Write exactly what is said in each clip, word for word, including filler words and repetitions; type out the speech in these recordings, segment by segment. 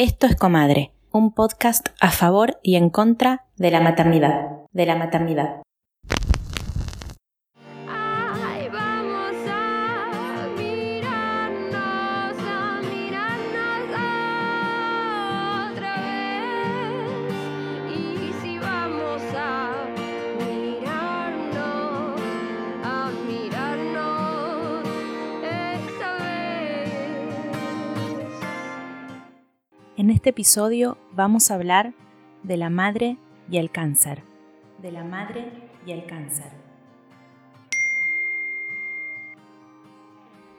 Esto es Comadre, un podcast a favor y en contra de la maternidad, de la maternidad. Ay, vamos a mirarnos, a mirarnos a otra vez. Y si vamos a mirarnos, a mirarnos esta vez. En este episodio vamos a hablar de la madre y el cáncer. De la madre y el cáncer.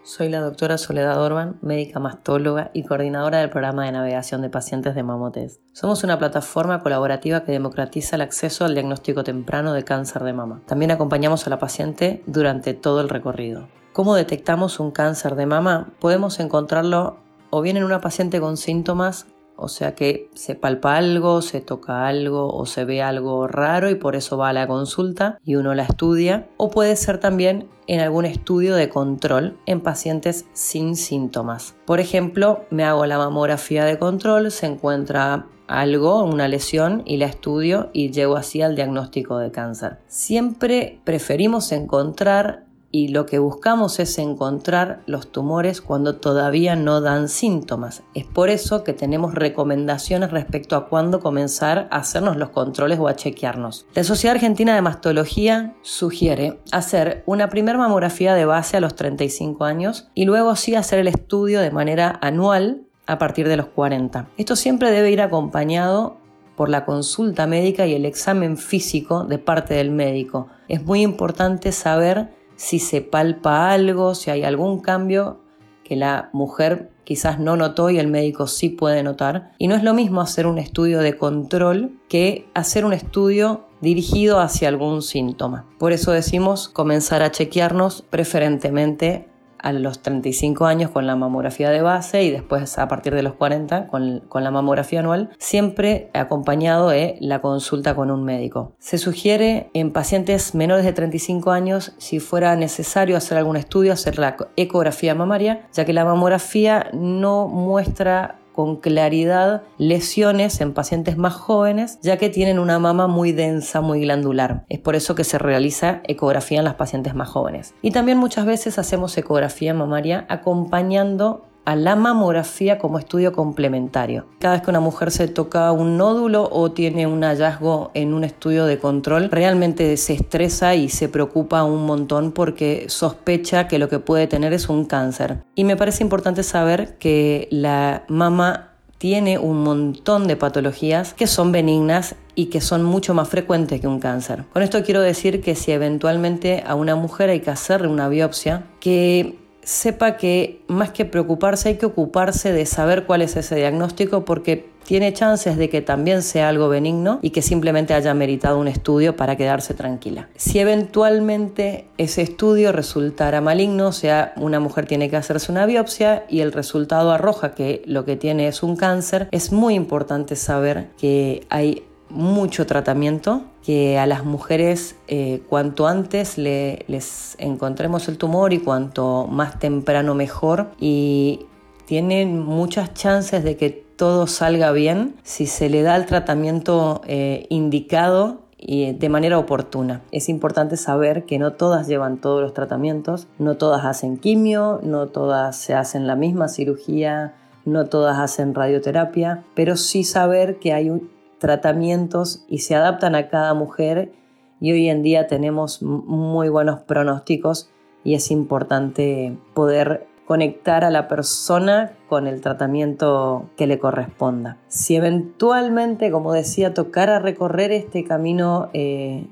Soy la doctora Soledad Orban, médica mastóloga y coordinadora del programa de navegación de pacientes de mamotest. Somos una plataforma colaborativa que democratiza el acceso al diagnóstico temprano de cáncer de mama. También acompañamos a la paciente durante todo el recorrido. ¿Cómo detectamos un cáncer de mama? Podemos encontrarlo o bien en una paciente con síntomas, o sea que se palpa algo, se toca algo o se ve algo raro y por eso va a la consulta y uno la estudia. O puede ser también en algún estudio de control en pacientes sin síntomas. Por ejemplo, me hago la mamografía de control, se encuentra algo, una lesión, y la estudio y llego así al diagnóstico de cáncer. Siempre preferimos encontrar y lo que buscamos es encontrar los tumores cuando todavía no dan síntomas. Es por eso que tenemos recomendaciones respecto a cuándo comenzar a hacernos los controles o a chequearnos. La Sociedad Argentina de Mastología sugiere hacer una primera mamografía de base a los treinta y cinco años y luego sí hacer el estudio de manera anual a partir de los cuarenta. Esto siempre debe ir acompañado por la consulta médica y el examen físico de parte del médico. Es muy importante saber si se palpa algo, si hay algún cambio que la mujer quizás no notó y el médico sí puede notar. Y no es lo mismo hacer un estudio de control que hacer un estudio dirigido hacia algún síntoma. Por eso decimos comenzar a chequearnos preferentemente a los treinta y cinco años con la mamografía de base y después a partir de los cuarenta con, con la mamografía anual, siempre acompañado de la consulta con un médico. Se sugiere en pacientes menores de treinta y cinco años, si fuera necesario hacer algún estudio, hacer la ecografía mamaria, ya que la mamografía no muestra con claridad lesiones en pacientes más jóvenes, ya que tienen una mama muy densa, muy glandular. Es por eso que se realiza ecografía en las pacientes más jóvenes. Y también muchas veces hacemos ecografía mamaria acompañando a la mamografía como estudio complementario. Cada vez que una mujer se toca un nódulo o tiene un hallazgo en un estudio de control, realmente se estresa y se preocupa un montón porque sospecha que lo que puede tener es un cáncer. Y me parece importante saber que la mama tiene un montón de patologías que son benignas y que son mucho más frecuentes que un cáncer. Con esto quiero decir que si eventualmente a una mujer hay que hacerle una biopsia, que sepa que más que preocuparse hay que ocuparse de saber cuál es ese diagnóstico, porque tiene chances de que también sea algo benigno y que simplemente haya meritado un estudio para quedarse tranquila. Si eventualmente ese estudio resultara maligno, o sea, una mujer tiene que hacerse una biopsia y el resultado arroja que lo que tiene es un cáncer, es muy importante saber que hay mucho tratamiento, que a las mujeres eh, cuanto antes le, les encontremos el tumor y cuanto más temprano mejor, y tienen muchas chances de que todo salga bien si se le da el tratamiento eh, indicado y de manera oportuna. Es importante saber que no todas llevan todos los tratamientos, no todas hacen quimio, no todas se hacen la misma cirugía, no todas hacen radioterapia, pero sí saber que hay un tratamientos y se adaptan a cada mujer, y hoy en día tenemos muy buenos pronósticos y es importante poder conectar a la persona con el tratamiento que le corresponda. Si eventualmente, como decía, tocara recorrer este camino eh,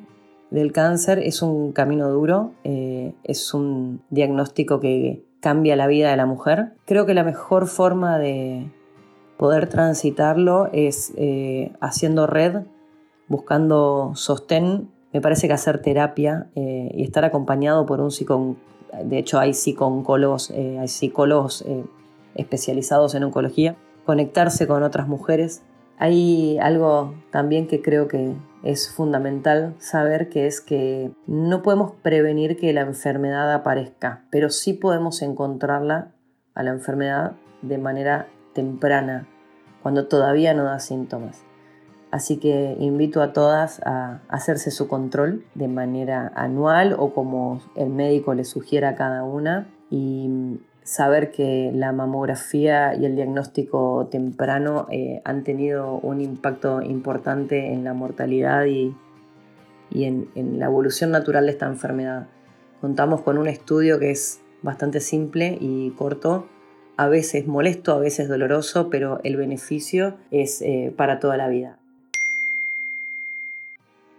del cáncer, es un camino duro, eh, es un diagnóstico que cambia la vida de la mujer. Creo que la mejor forma de poder transitarlo es eh, haciendo red, buscando sostén. Me parece que hacer terapia eh, y estar acompañado por un psicólogo. De hecho, hay psicooncólogos, eh, hay psicólogos eh, especializados en oncología. Conectarse con otras mujeres. Hay algo también que creo que es fundamental saber, que es que no podemos prevenir que la enfermedad aparezca, pero sí podemos encontrarla a la enfermedad de manera temprana, cuando todavía no da síntomas. Así que invito a todas a hacerse su control de manera anual o como el médico le sugiera a cada una, y saber que la mamografía y el diagnóstico temprano eh, han tenido un impacto importante en la mortalidad y, y en, en la evolución natural de esta enfermedad. Contamos con un estudio que es bastante simple y corto, a veces molesto, a veces doloroso, pero el beneficio es eh, para toda la vida.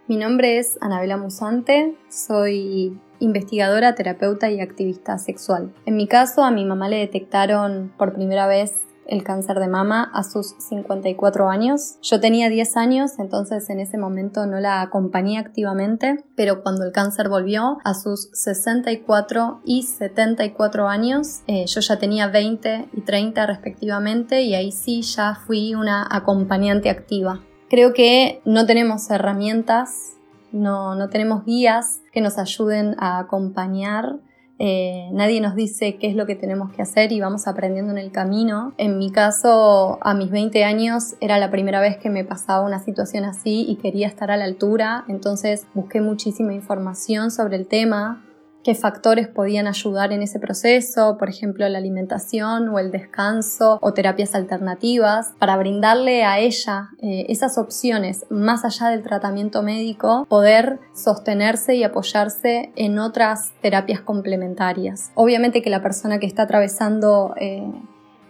Mi nombre es Anabella Musante, soy investigadora, terapeuta y activista sexual. En mi caso, a mi mamá le detectaron por primera vez el cáncer de mama a sus cincuenta y cuatro años. Yo tenía diez años, entonces en ese momento no la acompañé activamente, pero cuando el cáncer volvió a sus sesenta y cuatro y setenta y cuatro años, eh, yo ya tenía veinte y treinta respectivamente, y ahí sí ya fui una acompañante activa. Creo que no tenemos herramientas, no, no tenemos guías que nos ayuden a acompañar. Eh, nadie nos dice qué es lo que tenemos que hacer y vamos aprendiendo en el camino. En mi caso, a mis veinte años era la primera vez que me pasaba una situación así y quería estar a la altura. Entonces busqué muchísima información sobre el tema, qué factores podían ayudar en ese proceso, por ejemplo la alimentación o el descanso o terapias alternativas, para brindarle a ella eh, esas opciones más allá del tratamiento médico, poder sostenerse y apoyarse en otras terapias complementarias. Obviamente que la persona que está atravesando eh,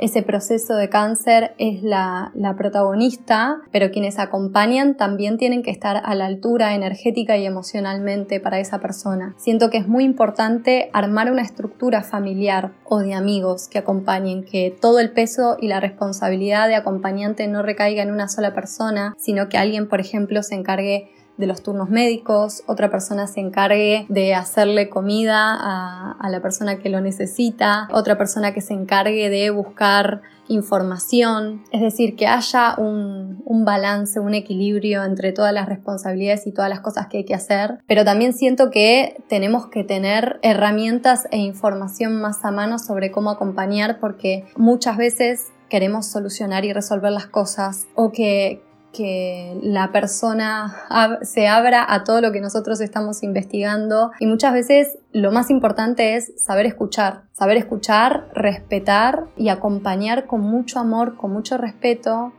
ese proceso de cáncer es la, la protagonista, pero quienes acompañan también tienen que estar a la altura energética y emocionalmente para esa persona. Siento que es muy importante armar una estructura familiar o de amigos que acompañen, que todo el peso y la responsabilidad de acompañante no recaiga en una sola persona, sino que alguien, por ejemplo, se encargue de los turnos médicos, otra persona se encargue de hacerle comida a, a la persona que lo necesita, otra persona que se encargue de buscar información. Es decir, que haya un, un balance, un equilibrio entre todas las responsabilidades y todas las cosas que hay que hacer. Pero también siento que tenemos que tener herramientas e información más a mano sobre cómo acompañar, porque muchas veces queremos solucionar y resolver las cosas, o que que la persona ab- se abra a todo lo que nosotros estamos investigando, y muchas veces lo más importante es saber escuchar, saber escuchar, respetar y acompañar con mucho amor, con mucho respeto,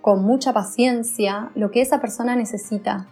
con mucha paciencia lo que esa persona necesita,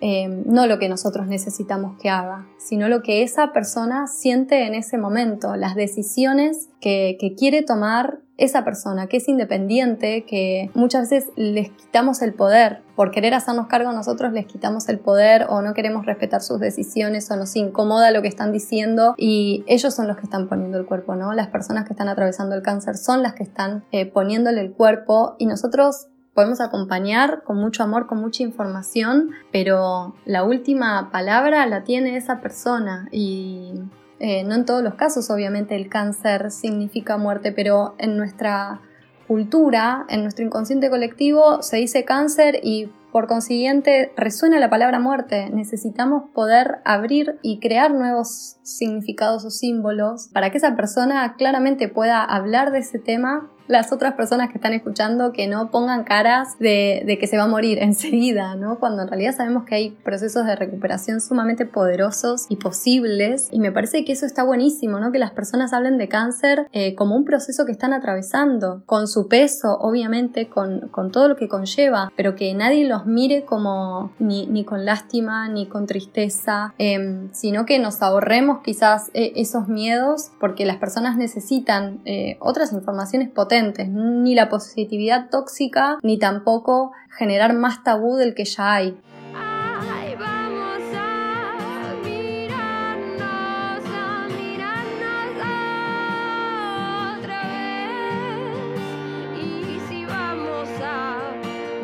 eh, no lo que nosotros necesitamos que haga, sino lo que esa persona siente en ese momento, las decisiones que, que quiere tomar esa persona, que es independiente, que muchas veces les quitamos el poder. Por querer hacernos cargo nosotros les quitamos el poder, o no queremos respetar sus decisiones, o nos incomoda lo que están diciendo, y ellos son los que están poniendo el cuerpo, ¿no? Las personas que están atravesando el cáncer son las que están eh, poniéndole el cuerpo, y nosotros podemos acompañar con mucho amor, con mucha información, pero la última palabra la tiene esa persona. Y Eh, no en todos los casos, obviamente, el cáncer significa muerte, pero en nuestra cultura, en nuestro inconsciente colectivo, se dice cáncer y por consiguiente resuena la palabra muerte. Necesitamos poder abrir y crear nuevos significados o símbolos para que esa persona claramente pueda hablar de ese tema. Las otras personas que están escuchando, que no pongan caras de, de que se va a morir enseguida, ¿no? Cuando en realidad sabemos que hay procesos de recuperación sumamente poderosos y posibles, y me parece que eso está buenísimo, ¿no? Que las personas hablen de cáncer eh, como un proceso que están atravesando, con su peso, obviamente, con, con todo lo que conlleva, pero que nadie los mire como ni, ni con lástima, ni con tristeza, eh, sino que nos ahorremos quizás eh, esos miedos, porque las personas necesitan eh, otras informaciones potentes, ni la positividad tóxica, ni tampoco generar más tabú del que ya hay. Ay, vamos a mirarnos, a mirarnos a otra vez. Y si vamos a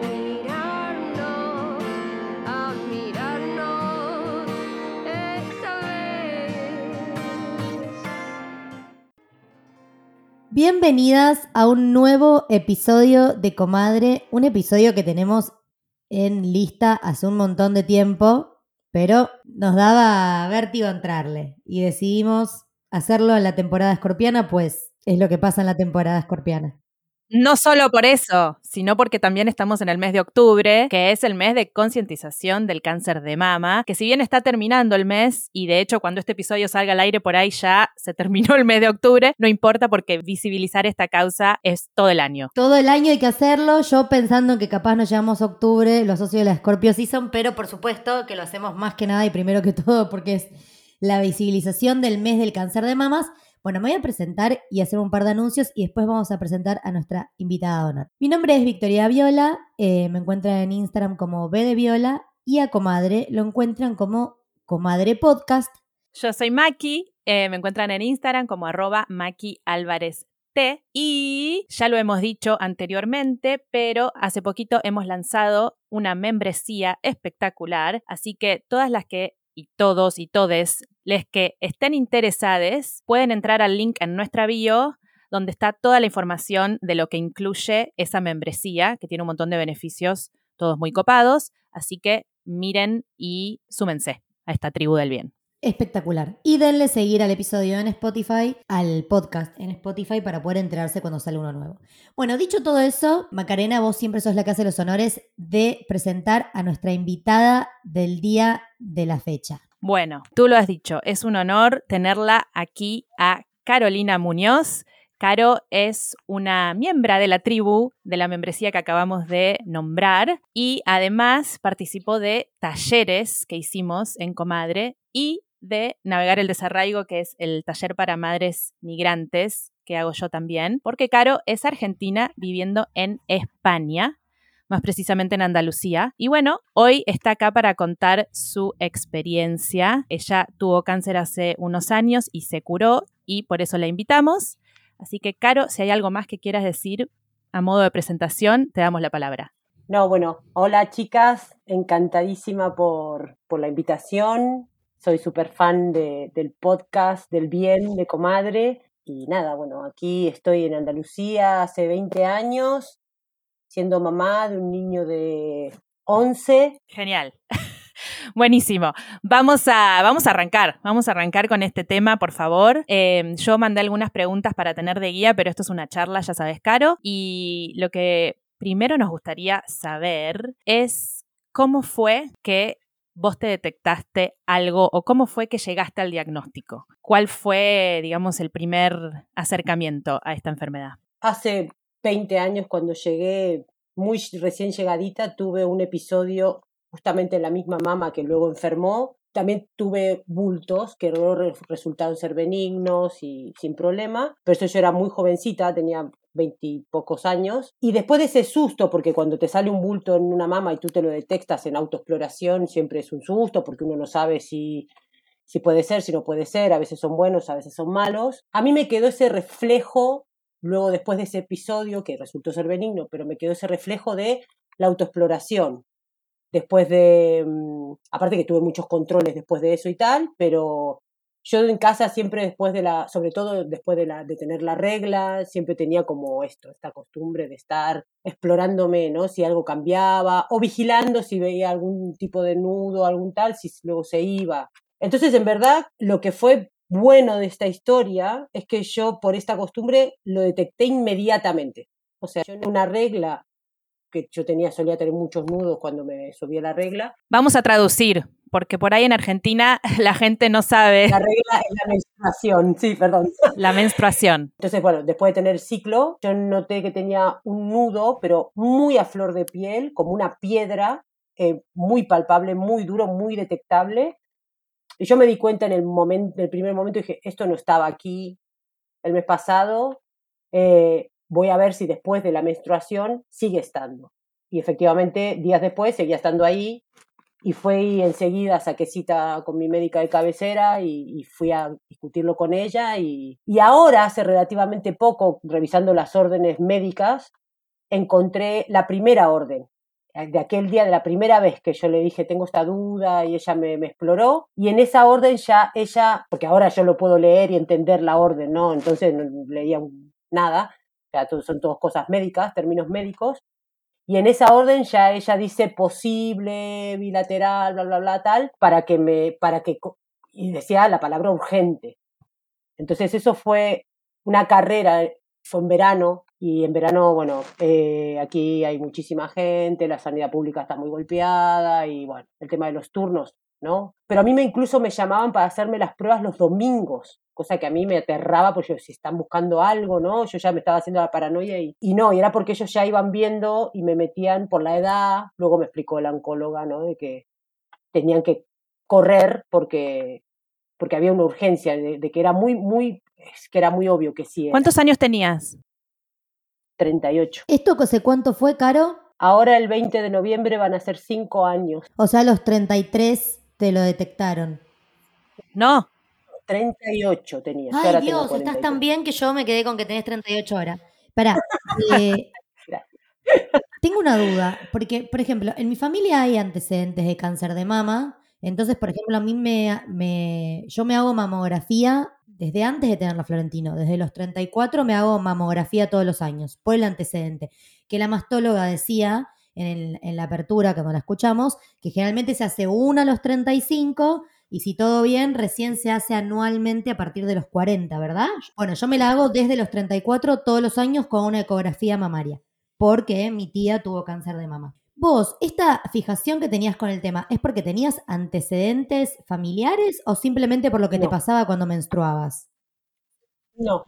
mirarnos, a mirarnos esta vez. Bienvenidas a un nuevo episodio de Comadre, un episodio que tenemos en lista hace un montón de tiempo, pero nos daba vértigo entrarle y decidimos hacerlo en la temporada escorpiana, pues es lo que pasa en la temporada escorpiana. No solo por eso, sino porque también estamos en el mes de octubre, que es el mes de concientización del cáncer de mama, que si bien está terminando el mes, y de hecho cuando este episodio salga al aire por ahí ya se terminó el mes de octubre, no importa porque visibilizar esta causa es todo el año. Todo el año hay que hacerlo, yo pensando que capaz nos llevamos a octubre, los socios de la Scorpio Season, pero por supuesto que lo hacemos más que nada y primero que todo porque es la visibilización del mes del cáncer de mamas. Bueno, me voy a presentar y hacer un par de anuncios y después vamos a presentar a nuestra invitada de honor. Mi nombre es Victoria Viola, eh, me encuentran en Instagram como B de Viola y a Comadre lo encuentran como Comadre Podcast. Yo soy Maki, eh, me encuentran en Instagram como arroba Maki Álvarez T y ya lo hemos dicho anteriormente, pero hace poquito hemos lanzado una membresía espectacular, así que todas las que y todos y todes les que estén interesades pueden entrar al link en nuestra bio donde está toda la información de lo que incluye esa membresía que tiene un montón de beneficios, todos muy copados, así que miren y súmense a esta tribu del bien. Espectacular. Y denle seguir al episodio en Spotify, al podcast en Spotify para poder enterarse cuando sale uno nuevo. Bueno, dicho todo eso, Macarena, vos siempre sos la que hace los honores de presentar a nuestra invitada del día de la fecha. Bueno, tú lo has dicho, es un honor tenerla aquí a Carolina Muñoz. Caro es una miembro de la tribu de la membresía que acabamos de nombrar y además participó de talleres que hicimos en Comadre y de Navegar el Desarraigo, que es el taller para madres migrantes que hago yo también, porque Caro es argentina viviendo en España, más precisamente en Andalucía. Y bueno, hoy está acá para contar su experiencia. Ella tuvo cáncer hace unos años y se curó y por eso la invitamos. Así que, Caro, si hay algo más que quieras decir a modo de presentación, te damos la palabra. No, bueno, hola chicas, encantadísima por, por la invitación. Soy súper fan de, del podcast, del bien, de Comadre. Y nada, bueno, aquí estoy en Andalucía hace veinte años, siendo mamá de un niño de once. Genial. Buenísimo. Vamos a, vamos a arrancar, vamos a arrancar con este tema, por favor. Eh, yo mandé algunas preguntas para tener de guía, pero esto es una charla, ya sabes, Caro. Y lo que primero nos gustaría saber es cómo fue que vos te detectaste algo o cómo fue que llegaste al diagnóstico. ¿Cuál fue, digamos, el primer acercamiento a esta enfermedad? Hace veinte años, cuando llegué, muy recién llegadita, tuve un episodio justamente la misma mamá que luego enfermó. También tuve bultos que luego resultaron ser benignos y sin problema. Pero eso yo era muy jovencita, tenía veintipocos años. Y después de ese susto, porque cuando te sale un bulto en una mama y tú te lo detectas en autoexploración, siempre es un susto porque uno no sabe si, si puede ser, si no puede ser. A veces son buenos, a veces son malos. A mí me quedó ese reflejo, luego después de ese episodio, que resultó ser benigno, pero me quedó ese reflejo de la autoexploración. Después de, aparte que tuve muchos controles después de eso y tal, pero yo en casa siempre después de la, sobre todo después de, la, de tener la regla, siempre tenía como esto, esta costumbre de estar explorándome, ¿no? Si algo cambiaba, o vigilando si veía algún tipo de nudo, algún tal, si luego se iba. Entonces, en verdad, lo que fue bueno de esta historia es que yo por esta costumbre lo detecté inmediatamente. O sea, yo en una regla que yo tenía, solía tener muchos nudos cuando me subía la regla. Vamos a traducir, porque por ahí en Argentina la gente no sabe. La regla es la menstruación, sí, perdón. La menstruación. Entonces, bueno, después de tener ciclo, yo noté que tenía un nudo, pero muy a flor de piel, como una piedra, eh, muy palpable, muy duro, muy detectable. Y yo me di cuenta en el, momento, en el primer momento, dije, esto no estaba aquí el mes pasado, eh, voy a ver si después de la menstruación sigue estando. Y efectivamente, días después, seguía estando ahí y fue y enseguida saqué cita con mi médica de cabecera y, y fui a discutirlo con ella. Y, y ahora, hace relativamente poco, revisando las órdenes médicas, encontré la primera orden. De aquel día, de la primera vez que yo le dije, tengo esta duda, y ella me, me exploró. Y en esa orden ya ella, porque ahora yo lo puedo leer y entender la orden, ¿no? Entonces no leía nada. Son todas cosas médicas, términos médicos, y en esa orden ya ella dice posible, bilateral, bla, bla, bla, tal, para que me, para que, y decía la palabra urgente. Entonces eso fue una carrera, fue en verano, Y en verano, bueno, eh, aquí hay muchísima gente, la sanidad pública está muy golpeada y, bueno, el tema de los turnos, ¿no? Pero a mí me incluso me llamaban para hacerme las pruebas los domingos, cosa que a mí me aterraba porque yo, si están buscando algo, ¿no? Yo ya me estaba haciendo la paranoia y, y no, y era porque ellos ya iban viendo y me metían por la edad. Luego me explicó la oncóloga, ¿no? De que tenían que correr porque, porque había una urgencia, de, de que era muy, muy, es que era muy obvio que sí era. ¿Cuántos años tenías? treinta y ocho. ¿Esto hace cuánto fue, Caro? Ahora el veinte de noviembre van a ser cinco años. O sea, los treinta y tres te lo detectaron. No. treinta y ocho tenías. Ay, ahora Dios, estás tan bien que yo me quedé con que tenés treinta y ocho ahora. Pará. Eh, tengo una duda, porque, por ejemplo, en mi familia hay antecedentes de cáncer de mama. Entonces, por ejemplo, a mí me, me yo me hago mamografía desde antes de tenerla, Florentino. Desde los treinta y cuatro me hago mamografía todos los años, por el antecedente. Que la mastóloga decía en, el, en la apertura, cuando la escuchamos, que generalmente se hace una a los treinta y cinco y si todo bien, recién se hace anualmente a partir de los cuarenta, ¿verdad? Bueno, yo me la hago desde los treinta y cuatro todos los años con una ecografía mamaria, porque mi tía tuvo cáncer de mama. Vos, esta fijación que tenías con el tema, ¿es porque tenías antecedentes familiares o simplemente por lo que no te pasaba cuando menstruabas? No,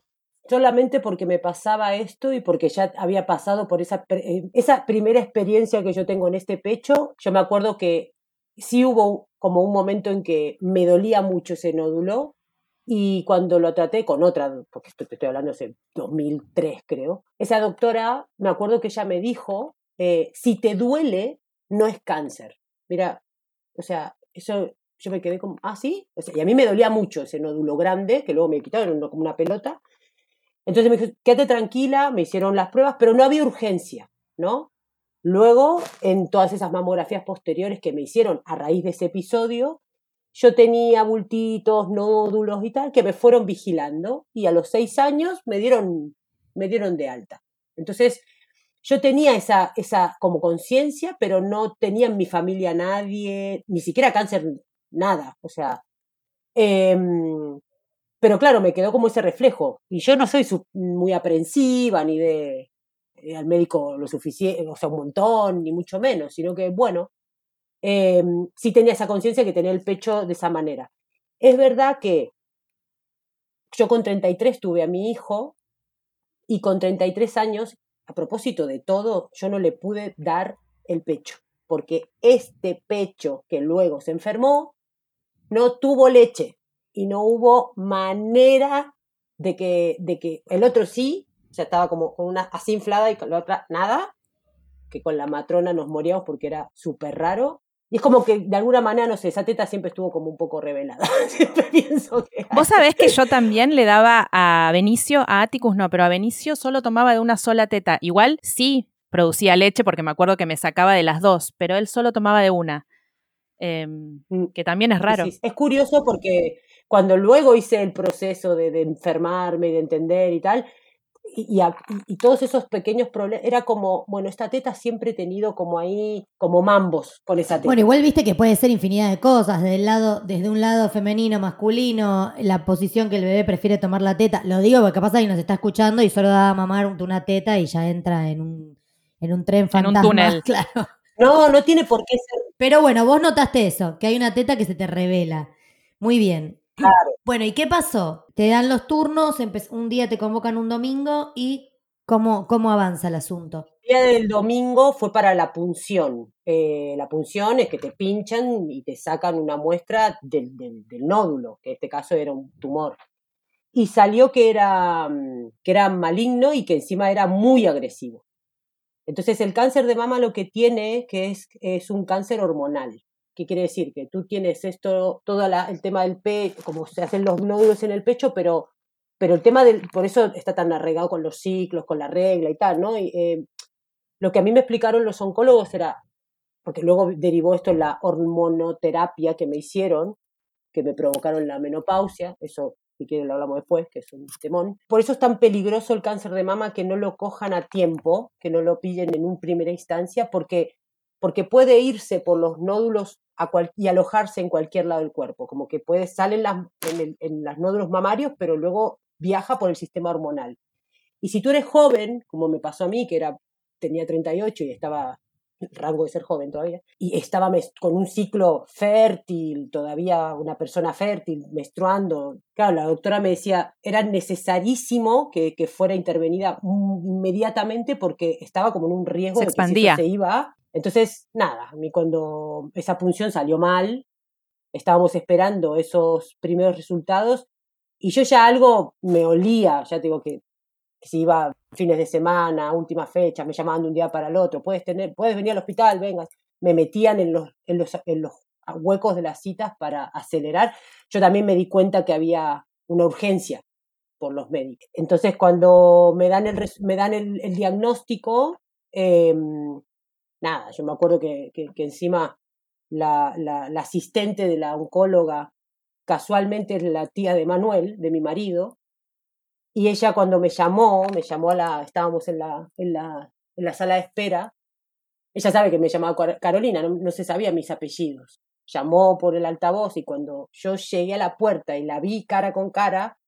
solamente porque me pasaba esto y porque ya había pasado por esa, esa primera experiencia que yo tengo en este pecho. Yo me acuerdo que sí hubo como un momento en que me dolía mucho ese nódulo y cuando lo traté con otra, porque esto te estoy hablando hace dos mil tres creo, esa doctora, me acuerdo que ella me dijo... Eh, si te duele, no es cáncer. Mira, o sea, eso yo me quedé como, ah, sí. O sea, y a mí me dolía mucho ese nódulo grande, que luego me quitaron como una pelota. Entonces me dijo, quédate tranquila, me hicieron las pruebas, pero no había urgencia, ¿no? Luego, en todas esas mamografías posteriores que me hicieron a raíz de ese episodio, yo tenía bultitos, nódulos y tal, que me fueron vigilando y a los seis años me dieron, me dieron de alta. Entonces, yo tenía esa, esa como conciencia, pero no tenía en mi familia nadie, ni siquiera cáncer, nada. O sea, eh, pero claro, me quedó como ese reflejo. Y yo no soy su, muy aprensiva, ni de eh, al médico lo suficiente, o sea, un montón, ni mucho menos, sino que, bueno, eh, sí tenía esa conciencia que tenía el pecho de esa manera. Es verdad que yo con treinta y tres tuve a mi hijo y con treinta y tres años... A propósito de todo, yo no le pude dar el pecho, porque este pecho que luego se enfermó no tuvo leche y no hubo manera de que, de que el otro sí, o sea, estaba como con una así inflada y con la otra nada, que con la matrona nos moríamos porque era súper raro. Y es como que de alguna manera, no sé, esa teta siempre estuvo como un poco revelada. Siempre pienso que... Vos sabés que yo también le daba a Benicio, a Atticus no, pero a Benicio solo tomaba de una sola teta. Igual sí producía leche porque me acuerdo que me sacaba de las dos, pero él solo tomaba de una. Eh, que también es raro. Sí, sí. Es curioso porque cuando luego hice el proceso de, de enfermarme y de entender y tal... Y, a, y todos esos pequeños problemas, era como, bueno, esta teta siempre he tenido como ahí, como mambos con esa teta. Bueno, igual viste que puede ser infinidad de cosas, desde, el lado, desde un lado femenino, masculino, la posición que el bebé prefiere tomar la teta, lo digo porque capaz alguien nos está escuchando y solo da a mamar una teta y ya entra en un, en un tren fantasma. En un túnel. Claro. No, no tiene por qué ser. Pero bueno, vos notaste eso, que hay una teta que se te revela. Muy bien. Claro. Bueno, ¿y qué pasó? Te dan los turnos, empe- un día te convocan un domingo y ¿cómo, cómo avanza el asunto? El día del domingo fue para la punción. Eh, la punción es que te pinchan y te sacan una muestra del, del, del nódulo, que en este caso era un tumor. Y salió que era, que era maligno y que encima era muy agresivo. Entonces el cáncer de mama lo que tiene que es, es un cáncer hormonal. ¿Qué quiere decir? Que tú tienes esto, todo la, el tema del pecho, como se hacen los nódulos en el pecho, pero, pero el tema del, por eso está tan arraigado con los ciclos, con la regla y tal, ¿no? Y, eh, lo que a mí me explicaron los oncólogos era, porque luego derivó esto en la hormonoterapia que me hicieron, que me provocaron la menopausia, eso si quieren lo hablamos después, que es un temón. Por eso es tan peligroso el cáncer de mama, que no lo cojan a tiempo, que no lo pillen en una primera instancia, porque, porque puede irse por los nódulos A cual, y alojarse en cualquier lado del cuerpo, como que puede, salen las, en, el, en los nódulos mamarios, pero luego viaja por el sistema hormonal. Y si tú eres joven, como me pasó a mí, que era, tenía treinta y ocho y estaba, rango de ser joven todavía, y estaba con un ciclo fértil, todavía una persona fértil, menstruando. Claro, la doctora me decía, era necesarísimo que, que fuera intervenida inmediatamente porque estaba como en un riesgo de que si eso se iba. Entonces, nada, a mí cuando esa punción salió mal, estábamos esperando esos primeros resultados y yo ya algo me olía, ya te digo que que si iba fines de semana, últimas fechas, me llamaban de un día para el otro, puedes tener, puedes venir al hospital, vengas. Me metían en los, en los, en los huecos de las citas para acelerar. Yo también me di cuenta que había una urgencia por los médicos. Entonces, cuando me dan el, me dan el, el diagnóstico, eh, nada, yo me acuerdo que, que, que encima la, la, la asistente de la oncóloga casualmente es la tía de Manuel, de mi marido. Y ella cuando me llamó, me llamó a la, estábamos en la, en la, en la sala de espera, ella sabe que me llamaba Carolina, no, no se sabía mis apellidos. Llamó por el altavoz y cuando yo llegué a la puerta y la vi cara con cara,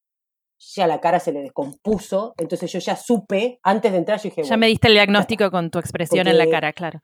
ya la cara se le descompuso, entonces yo ya supe, antes de entrar yo dije... Ya bueno, me diste el diagnóstico claro, con tu expresión porque, en la cara, claro.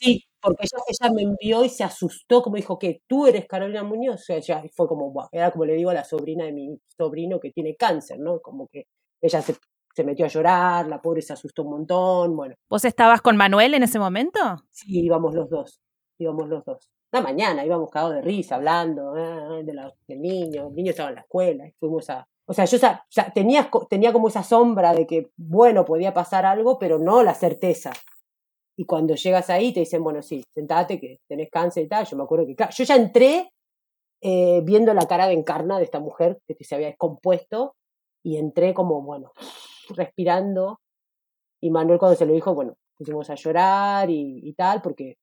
Sí, porque ella, ella me envió y se asustó, como dijo que tú eres Carolina Muñoz, o sea, ya fue como, wow, era como le digo a la sobrina de mi sobrino que tiene cáncer, ¿no? Como que ella se, se metió a llorar, la pobre se asustó un montón, bueno. ¿Vos estabas con Manuel en ese momento? Sí, íbamos los dos, íbamos los dos. La mañana íbamos cagados de risa, hablando ah, de la, del niño, el niño estaba en la escuela, y fuimos a... O sea, yo o sea, tenía, tenía como esa sombra de que, bueno, podía pasar algo, pero no la certeza. Y cuando llegas ahí te dicen, bueno, sí, sentate que tenés cáncer y tal. Yo me acuerdo que, claro, yo ya entré eh, viendo la cara de encarna de esta mujer que se había descompuesto y entré como, bueno, respirando. Y Manuel cuando se lo dijo, bueno, pusimos a llorar y, y tal, porque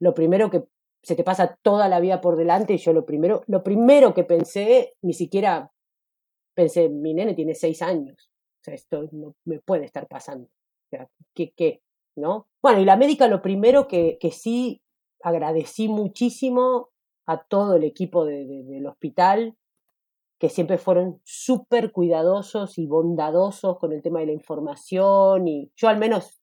lo primero que se te pasa toda la vida por delante, y yo lo primero, lo primero que pensé, ni siquiera pensé, mi nene tiene seis años. O sea, esto no me puede estar pasando. O sea, ¿qué, qué? ¿No? Bueno, y la médica lo primero que, que sí agradecí muchísimo a todo el equipo de, de, del hospital, que siempre fueron súper cuidadosos y bondadosos con el tema de la información, y yo al menos,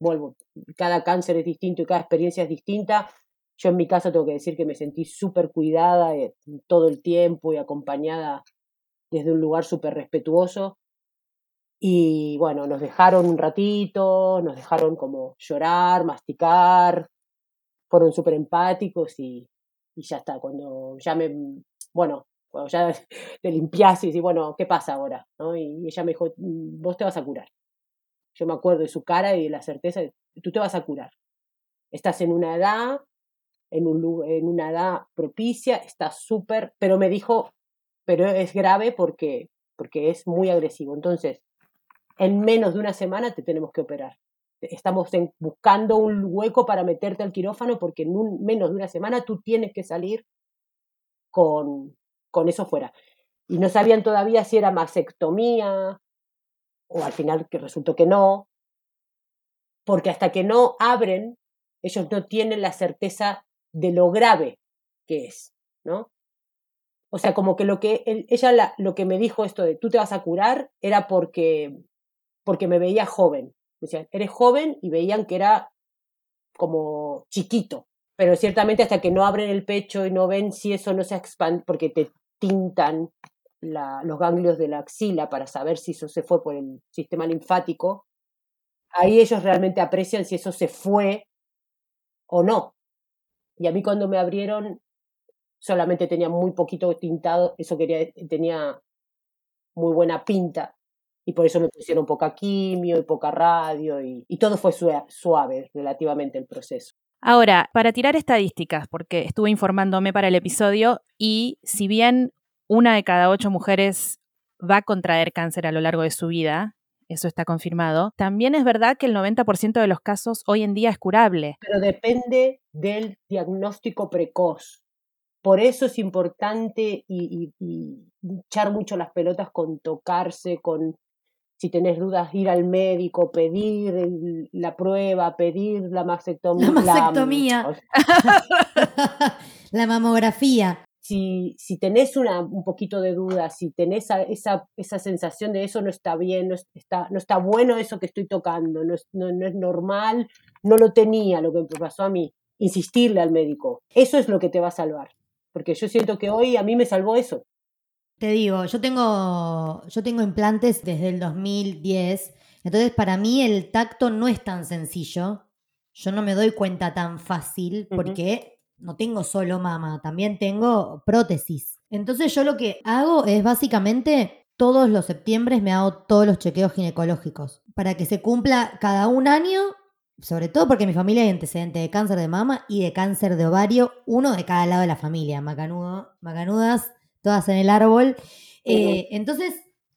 vuelvo, cada cáncer es distinto y cada experiencia es distinta, yo en mi caso tengo que decir que me sentí súper cuidada eh, todo el tiempo y acompañada desde un lugar súper respetuoso. Y bueno, nos dejaron un ratito, nos dejaron como llorar, masticar, fueron súper empáticos y, y ya está. Cuando ya me, bueno, cuando ya te limpiás y decís, bueno, ¿qué pasa ahora? ¿No? Y ella me dijo, vos te vas a curar. Yo me acuerdo de su cara y de la certeza, de, tú te vas a curar. Estás en una edad, en, un, en una edad propicia, estás súper, pero me dijo, pero es grave porque, porque es muy agresivo. Entonces, en menos de una semana te tenemos que operar. Estamos en, buscando un hueco para meterte al quirófano porque en un, menos de una semana tú tienes que salir con, con eso fuera. Y no sabían todavía si era mastectomía o al final que resultó que no, porque hasta que no abren, ellos no tienen la certeza de lo grave que es, ¿no? O sea, como que lo que él, ella la, lo que me dijo esto de tú te vas a curar era porque... porque me veía joven. Decían, eres joven, y veían que era como chiquito. Pero ciertamente hasta que no abren el pecho y no ven si eso no se expande, porque te tintan la, los ganglios de la axila para saber si eso se fue por el sistema linfático, ahí ellos realmente aprecian si eso se fue o no. Y a mí cuando me abrieron solamente tenía muy poquito tintado, eso quería, tenía muy buena pinta. Y por eso me pusieron poca quimio y poca radio y, y todo fue suave, suave relativamente el proceso. Ahora, para tirar estadísticas, porque estuve informándome para el episodio y si bien una de cada ocho mujeres va a contraer cáncer a lo largo de su vida, eso está confirmado, también es verdad que el noventa por ciento de los casos hoy en día es curable. Pero depende del diagnóstico precoz. Por eso es importante y, y, y echar mucho las pelotas con tocarse, con... Si tenés dudas, ir al médico, pedir el, la prueba, pedir la mastectomía. La mastectomía. La, o sea, la mamografía. si, si tenés una, un poquito de duda, si tenés esa, esa, esa sensación de eso no está bien, no está, no está bueno eso que estoy tocando, no es, no, no es normal, no lo tenía lo que me pasó a mí, insistirle al médico. Eso es lo que te va a salvar, porque yo siento que hoy a mí me salvó eso. Te digo, yo tengo, yo tengo implantes desde el dos mil diez, entonces para mí el tacto no es tan sencillo. Yo no me doy cuenta tan fácil porque uh-huh. no tengo solo mama, también tengo prótesis. Entonces yo lo que hago es básicamente todos los septiembres me hago todos los chequeos ginecológicos para que se cumpla cada un año, sobre todo porque en mi familia hay antecedente de cáncer de mama y de cáncer de ovario, uno de cada lado de la familia, macanudo, macanudas, todas en el árbol. Eh, entonces,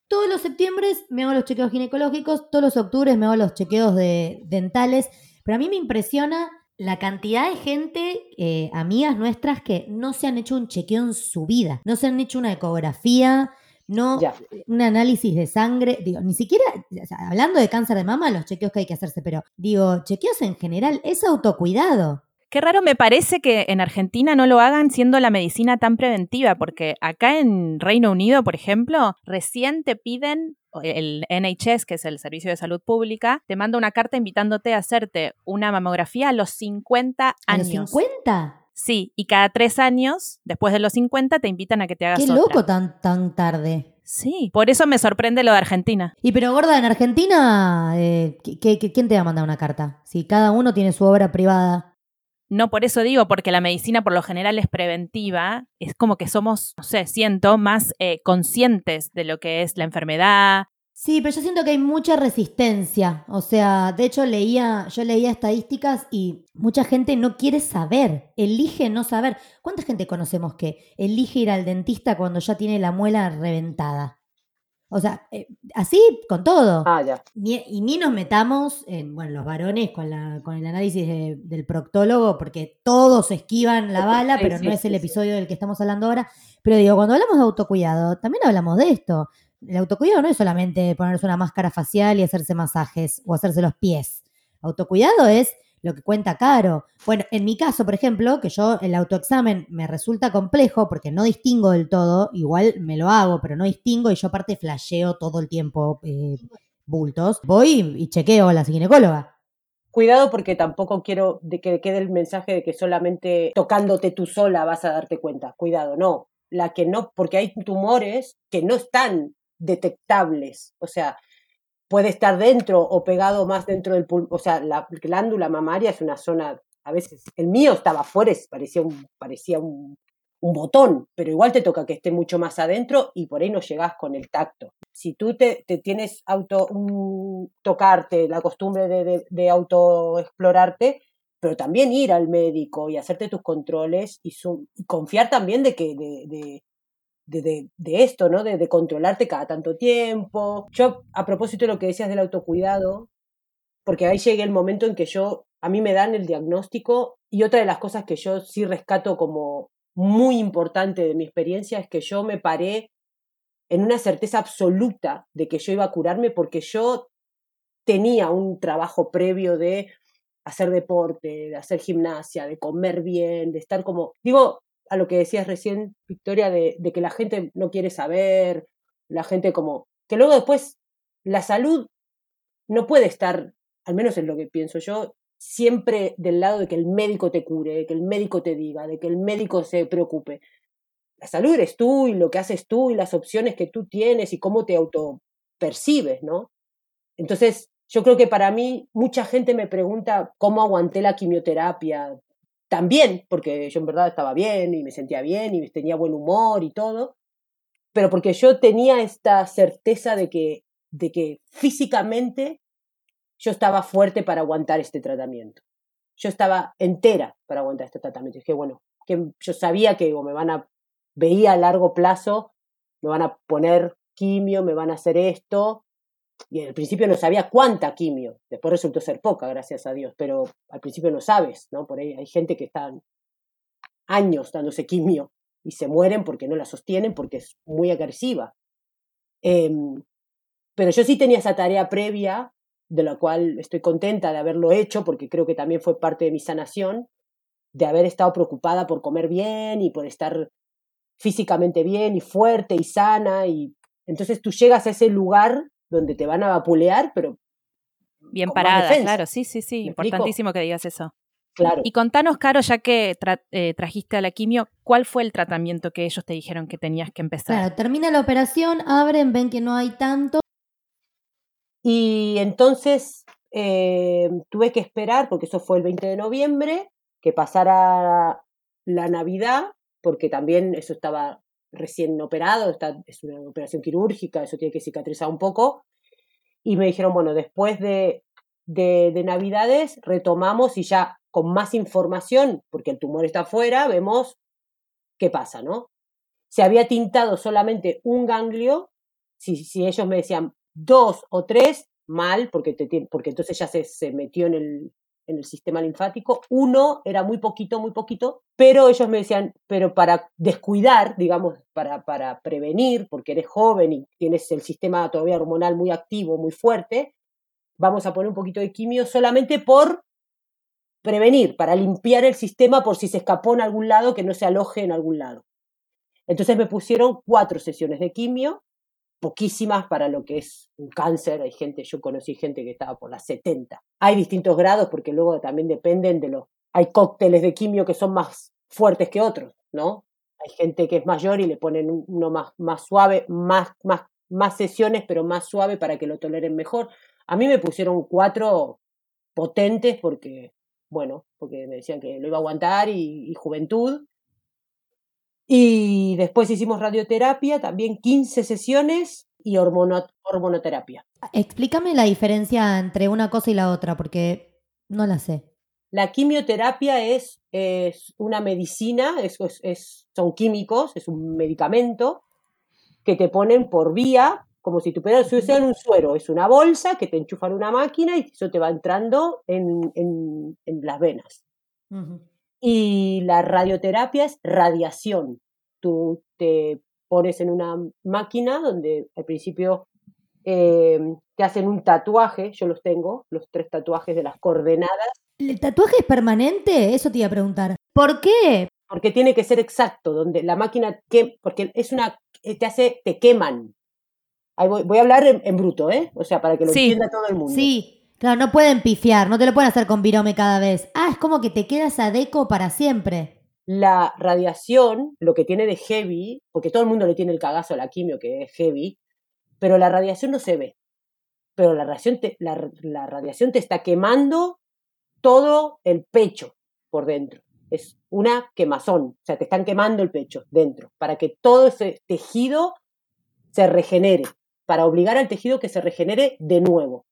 todos los septiembres me hago los chequeos ginecológicos, todos los octubres me hago los chequeos de, dentales, pero a mí me impresiona la cantidad de gente, eh, amigas nuestras, que no se han hecho un chequeo en su vida, no se han hecho una ecografía, no ya. un análisis de sangre, digo, ni siquiera, o sea, hablando de cáncer de mama, los chequeos que hay que hacerse, pero digo, chequeos en general, es autocuidado. Qué raro me parece que en Argentina no lo hagan siendo la medicina tan preventiva, porque acá en Reino Unido, por ejemplo, recién te piden, el N H S, que es el Servicio de Salud Pública, te manda una carta invitándote a hacerte una mamografía a los cincuenta años. ¿A los cincuenta? Sí, y cada tres años, después de los cincuenta, te invitan a que te hagas otra. Qué loco tan, tan tarde. Sí, por eso me sorprende lo de Argentina. Y pero gorda, en Argentina, eh, ¿qué, qué, ¿quién te va a mandar una carta? Si cada uno tiene su obra privada. No, por eso digo, porque la medicina por lo general es preventiva, es como que somos, no sé, siento, más eh, conscientes de lo que es la enfermedad. Sí, pero yo siento que hay mucha resistencia, o sea, de hecho leía, yo leía estadísticas y mucha gente no quiere saber, elige no saber. ¿Cuánta gente conocemos que elige ir al dentista cuando ya tiene la muela reventada? O sea, eh, así con todo. Ah, ya. Ni, y ni nos metamos, en, bueno, los varones con, la, con el análisis de, del proctólogo, porque todos esquivan la bala, pero no es el episodio del que estamos hablando ahora. Pero digo, cuando hablamos de autocuidado, también hablamos de esto. El autocuidado no es solamente ponerse una máscara facial y hacerse masajes o hacerse los pies. Autocuidado es lo que cuenta Caro. Bueno, en mi caso, por ejemplo, que yo el autoexamen me resulta complejo porque no distingo del todo, igual me lo hago, pero no distingo y yo aparte flasheo todo el tiempo eh, bultos. Voy y chequeo a la ginecóloga. Cuidado porque tampoco quiero de que quede el mensaje de que solamente tocándote tú sola vas a darte cuenta. Cuidado, no. La que no, porque hay tumores que no están detectables, o sea, puede estar dentro o pegado más dentro del pulmón, o sea, la glándula mamaria es una zona, a veces, el mío estaba afuera, parecía un, parecía un, un botón, pero igual te toca que esté mucho más adentro y por ahí no llegás con el tacto. Si tú te, te tienes auto um, tocarte, la costumbre de, de, de autoexplorarte, pero también ir al médico y hacerte tus controles y, su, y confiar también de que... De, de, De, de, de esto, ¿no? De, de controlarte cada tanto tiempo. Yo, a propósito de lo que decías del autocuidado, porque ahí llega el momento en que yo, a mí me dan el diagnóstico y otra de las cosas que yo sí rescato como muy importante de mi experiencia es que yo me paré en una certeza absoluta de que yo iba a curarme porque yo tenía un trabajo previo de hacer deporte, de hacer gimnasia, de comer bien, de estar como... digo, a lo que decías recién, Victoria, de, de que la gente no quiere saber, la gente como... que luego después la salud no puede estar, al menos es lo que pienso yo, siempre del lado de que el médico te cure, de que el médico te diga, de que el médico se preocupe. La salud eres tú y lo que haces tú y las opciones que tú tienes y cómo te autopercibes, ¿no? Entonces, yo creo que para mí mucha gente me pregunta cómo aguanté la quimioterapia, también, porque yo en verdad estaba bien y me sentía bien y tenía buen humor y todo, pero porque yo tenía esta certeza de que, de que físicamente yo estaba fuerte para aguantar este tratamiento. Yo estaba entera para aguantar este tratamiento. Y dije, bueno, que yo sabía que digo, me van a, veía a largo plazo, me van a poner quimio, me van a hacer esto. Y al principio no sabía cuánta quimio, después resultó ser poca, gracias a Dios, pero al principio no sabes, ¿no? Por ahí hay gente que está años dándose quimio y se mueren porque no la sostienen, porque es muy agresiva. Eh, pero yo sí tenía esa tarea previa, de la cual estoy contenta de haberlo hecho, porque creo que también fue parte de mi sanación, de haber estado preocupada por comer bien y por estar físicamente bien y fuerte y sana, y entonces tú llegas a ese lugar donde te van a vapulear, pero bien parada, claro, sí, sí, sí, importantísimo que digas eso. Claro. Y contanos, Caro, ya que tra- eh, trajiste a la quimio, ¿cuál fue el tratamiento que ellos te dijeron que tenías que empezar? Claro, termina la operación, abren, ven que no hay tanto. Y entonces eh, tuve que esperar, porque eso fue el veinte de noviembre, que pasara la Navidad, porque también eso estaba recién operado, está, es una operación quirúrgica, eso tiene que cicatrizar un poco. Y me dijeron, bueno, después de, de, de Navidades retomamos y ya con más información, porque el tumor está afuera, vemos qué pasa, ¿no? Se había tintado solamente un ganglio, si, si ellos me decían dos o tres, mal, porque, te, porque entonces ya se, se metió en el, en el sistema linfático, uno era muy poquito, muy poquito, pero ellos me decían, pero para descuidar, digamos, para, para prevenir, porque eres joven y tienes el sistema todavía hormonal muy activo, muy fuerte, vamos a poner un poquito de quimio solamente por prevenir, para limpiar el sistema por si se escapó en algún lado, que no se aloje en algún lado. Entonces me pusieron cuatro sesiones de quimio, poquísimas para lo que es un cáncer. Hay gente, yo conocí gente que estaba por las setenta. Hay distintos grados porque luego también dependen de los... Hay cócteles de quimio que son más fuertes que otros, ¿no? Hay gente que es mayor y le ponen uno más, más suave, más, más, más sesiones, pero más suave para que lo toleren mejor. A mí me pusieron cuatro potentes porque... Bueno, porque me decían que lo iba a aguantar y, y juventud. Y después hicimos radioterapia, también quince sesiones y hormonot- hormonoterapia. Explícame la diferencia entre una cosa y la otra, porque no la sé. La quimioterapia es, es una medicina, es, es, son químicos, es un medicamento que te ponen por vía, como si tuvieras un suero, es una bolsa que te enchufan una máquina y eso te va entrando en, en, en las venas. Uh-huh. Y la radioterapia es radiación. Tú te pones en una máquina donde al principio eh, te hacen un tatuaje, yo los tengo, los tres tatuajes de las coordenadas. ¿El tatuaje es permanente? Eso te iba a preguntar. ¿Por qué? Porque tiene que ser exacto, donde la máquina que, porque es una, te hace, te queman. Ahí voy, voy a hablar en, en bruto, ¿eh? O sea, para que lo sí. entienda todo el mundo. Sí, claro, no pueden pifiar, no te lo pueden hacer con virome cada vez. Ah, es como que te quedas adeco para siempre. La radiación, lo que tiene de heavy, porque todo el mundo le tiene el cagazo a la quimio, que es heavy, pero la radiación no se ve. Pero la radiación te, la, la radiación te está quemando todo el pecho por dentro. Es una quemazón, o sea, te están quemando el pecho dentro, para que todo ese tejido se regenere, para obligar al tejido que se regenere de nuevo.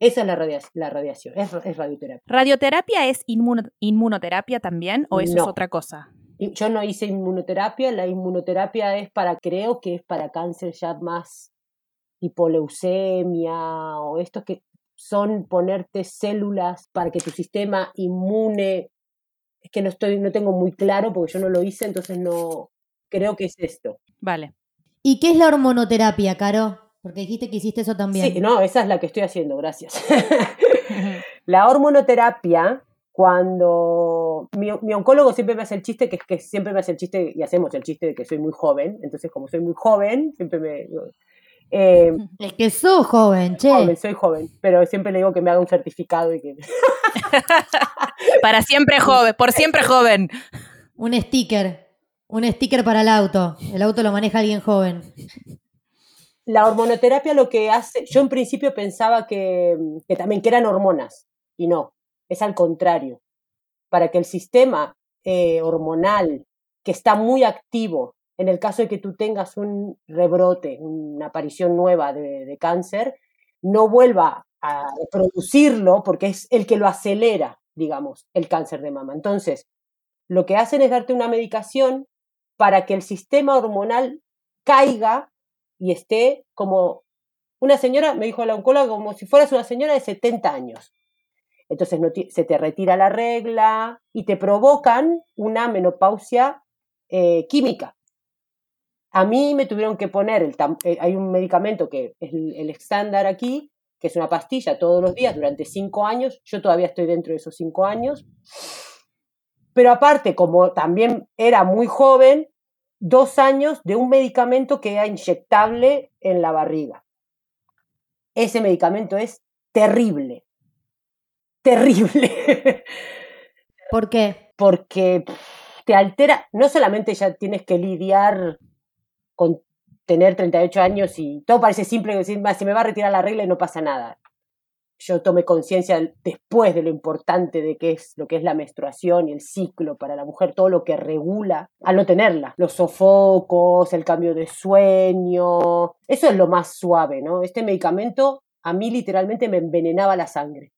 Esa es la, radia- la radiación, es, es radioterapia. ¿Radioterapia es inmuno- inmunoterapia también o eso no. es otra cosa? Yo no hice inmunoterapia, la inmunoterapia es para, creo que es para cáncer ya más tipo leucemia o estos que son ponerte células para que tu sistema inmune, es que no estoy, no tengo muy claro porque yo no lo hice, entonces no, creo que es esto. Vale. ¿Y qué es la hormonoterapia, Caro? Porque dijiste que hiciste eso también. Sí, no, esa es la que estoy haciendo, gracias. La hormonoterapia, cuando... Mi, mi oncólogo siempre me hace el chiste, que, que siempre me hace el chiste, y hacemos el chiste de que soy muy joven, entonces como soy muy joven, siempre me... Eh, es que sos joven, che. Joven, soy joven, pero siempre le digo que me haga un certificado y que... Para siempre joven, por siempre joven. Un sticker. Un sticker para el auto. El auto lo maneja alguien joven. La hormonoterapia lo que hace... Yo en principio pensaba que, que también que eran hormonas. Y no, es al contrario. Para que el sistema eh, hormonal, que está muy activo, en el caso de que tú tengas un rebrote, una aparición nueva de, de cáncer, no vuelva a producirlo porque es el que lo acelera, digamos, el cáncer de mama. Entonces, lo que hacen es darte una medicación para que el sistema hormonal caiga y esté como una señora, me dijo la oncóloga, como si fueras una señora de setenta años. Entonces no te, se te retira la regla y te provocan una menopausia eh, química. A mí me tuvieron que poner, el eh, hay un medicamento que es el, el estándar aquí, que es una pastilla todos los días durante cinco años. Yo todavía estoy dentro de esos cinco años. Pero aparte, como también era muy joven, dos años de un medicamento que era inyectable en la barriga. Ese medicamento es terrible. Terrible. ¿Por qué? Porque te altera, no solamente ya tienes que lidiar con tener treinta y ocho años y todo parece simple, decir, se me va a retirar la regla y no pasa nada. Yo tomé conciencia después de lo importante de que es lo que es la menstruación y el ciclo para la mujer, todo lo que regula al no tenerla. Los sofocos, el cambio de sueño, eso es lo más suave, ¿no? Este medicamento a mí literalmente me envenenaba la sangre.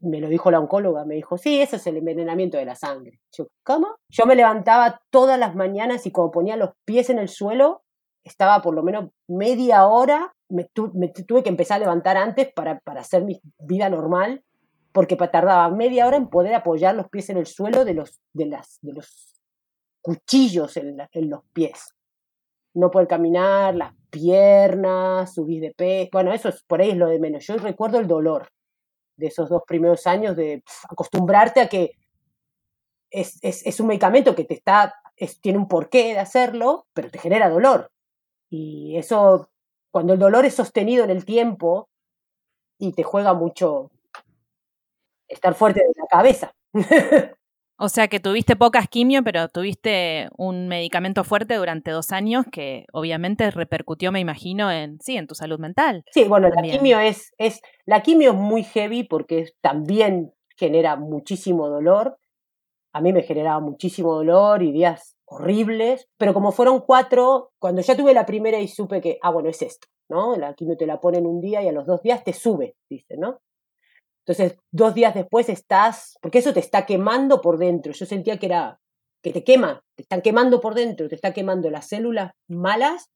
Me lo dijo la oncóloga, me dijo, sí, eso es el envenenamiento de la sangre. Yo, ¿cómo? Yo me levantaba todas las mañanas y cuando ponía los pies en el suelo, estaba por lo menos media hora, me, tu, me tuve que empezar a levantar antes para, para hacer mi vida normal, porque tardaba media hora en poder apoyar los pies en el suelo de los, de las, de los cuchillos en, la, en los pies. No poder caminar, las piernas, subir de peso, bueno, eso es, por ahí es lo de menos. Yo recuerdo el dolor de esos dos primeros años de pff, acostumbrarte a que es, es, es un medicamento que te está, es, tiene un porqué de hacerlo, pero te genera dolor. Y eso, cuando el dolor es sostenido en el tiempo y te juega mucho estar fuerte de la cabeza. O sea que tuviste pocas quimio, pero tuviste un medicamento fuerte durante dos años que obviamente repercutió, me imagino, en sí, en tu salud mental. Sí, bueno, también. la quimio es, es, la quimio es muy heavy porque también genera muchísimo dolor. A mí me generaba muchísimo dolor y días horribles, pero como fueron cuatro, cuando ya tuve la primera y supe que, ah, bueno, es esto, ¿no? La quimio te la ponen un día y a los dos días te sube, dice, ¿no? Entonces, dos días después estás, porque eso te está quemando por dentro. Yo sentía que era, que te quema, te están quemando por dentro, te está quemando las células malas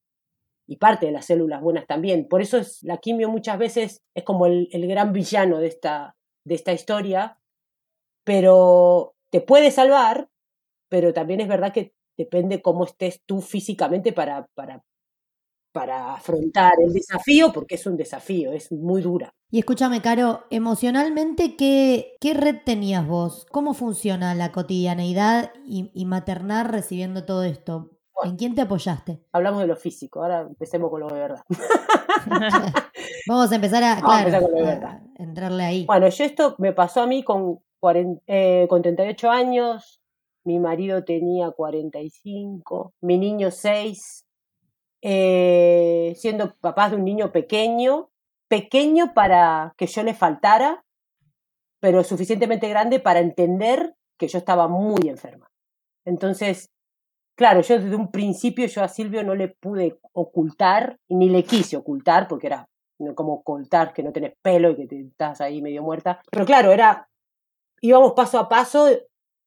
y parte de las células buenas también. Por eso es, la quimio muchas veces es como el, el gran villano de esta, de esta historia, pero te puede salvar, pero también es verdad que depende cómo estés tú físicamente para, para, para afrontar el desafío, porque es un desafío, es muy dura. Y escúchame, Caro, emocionalmente, ¿qué, qué red tenías vos? ¿Cómo funciona la cotidianeidad y, y maternar recibiendo todo esto? Bueno, ¿en quién te apoyaste? Hablamos de lo físico, ahora empecemos con lo de verdad. Vamos a empezar a, claro, a, empezar con lo de verdad. A entrarle ahí. Bueno, yo esto me pasó a mí con, cuarenta, eh, con treinta y ocho años, mi marido tenía cuarenta y cinco, mi niño seis, eh, siendo papás de un niño pequeño, pequeño para que yo le faltara, pero suficientemente grande para entender que yo estaba muy enferma. Entonces, claro, yo desde un principio yo a Silvio no le pude ocultar, ni le quise ocultar, porque era como ocultar que no tenés pelo y que te estás ahí medio muerta. Pero claro, era íbamos paso a paso,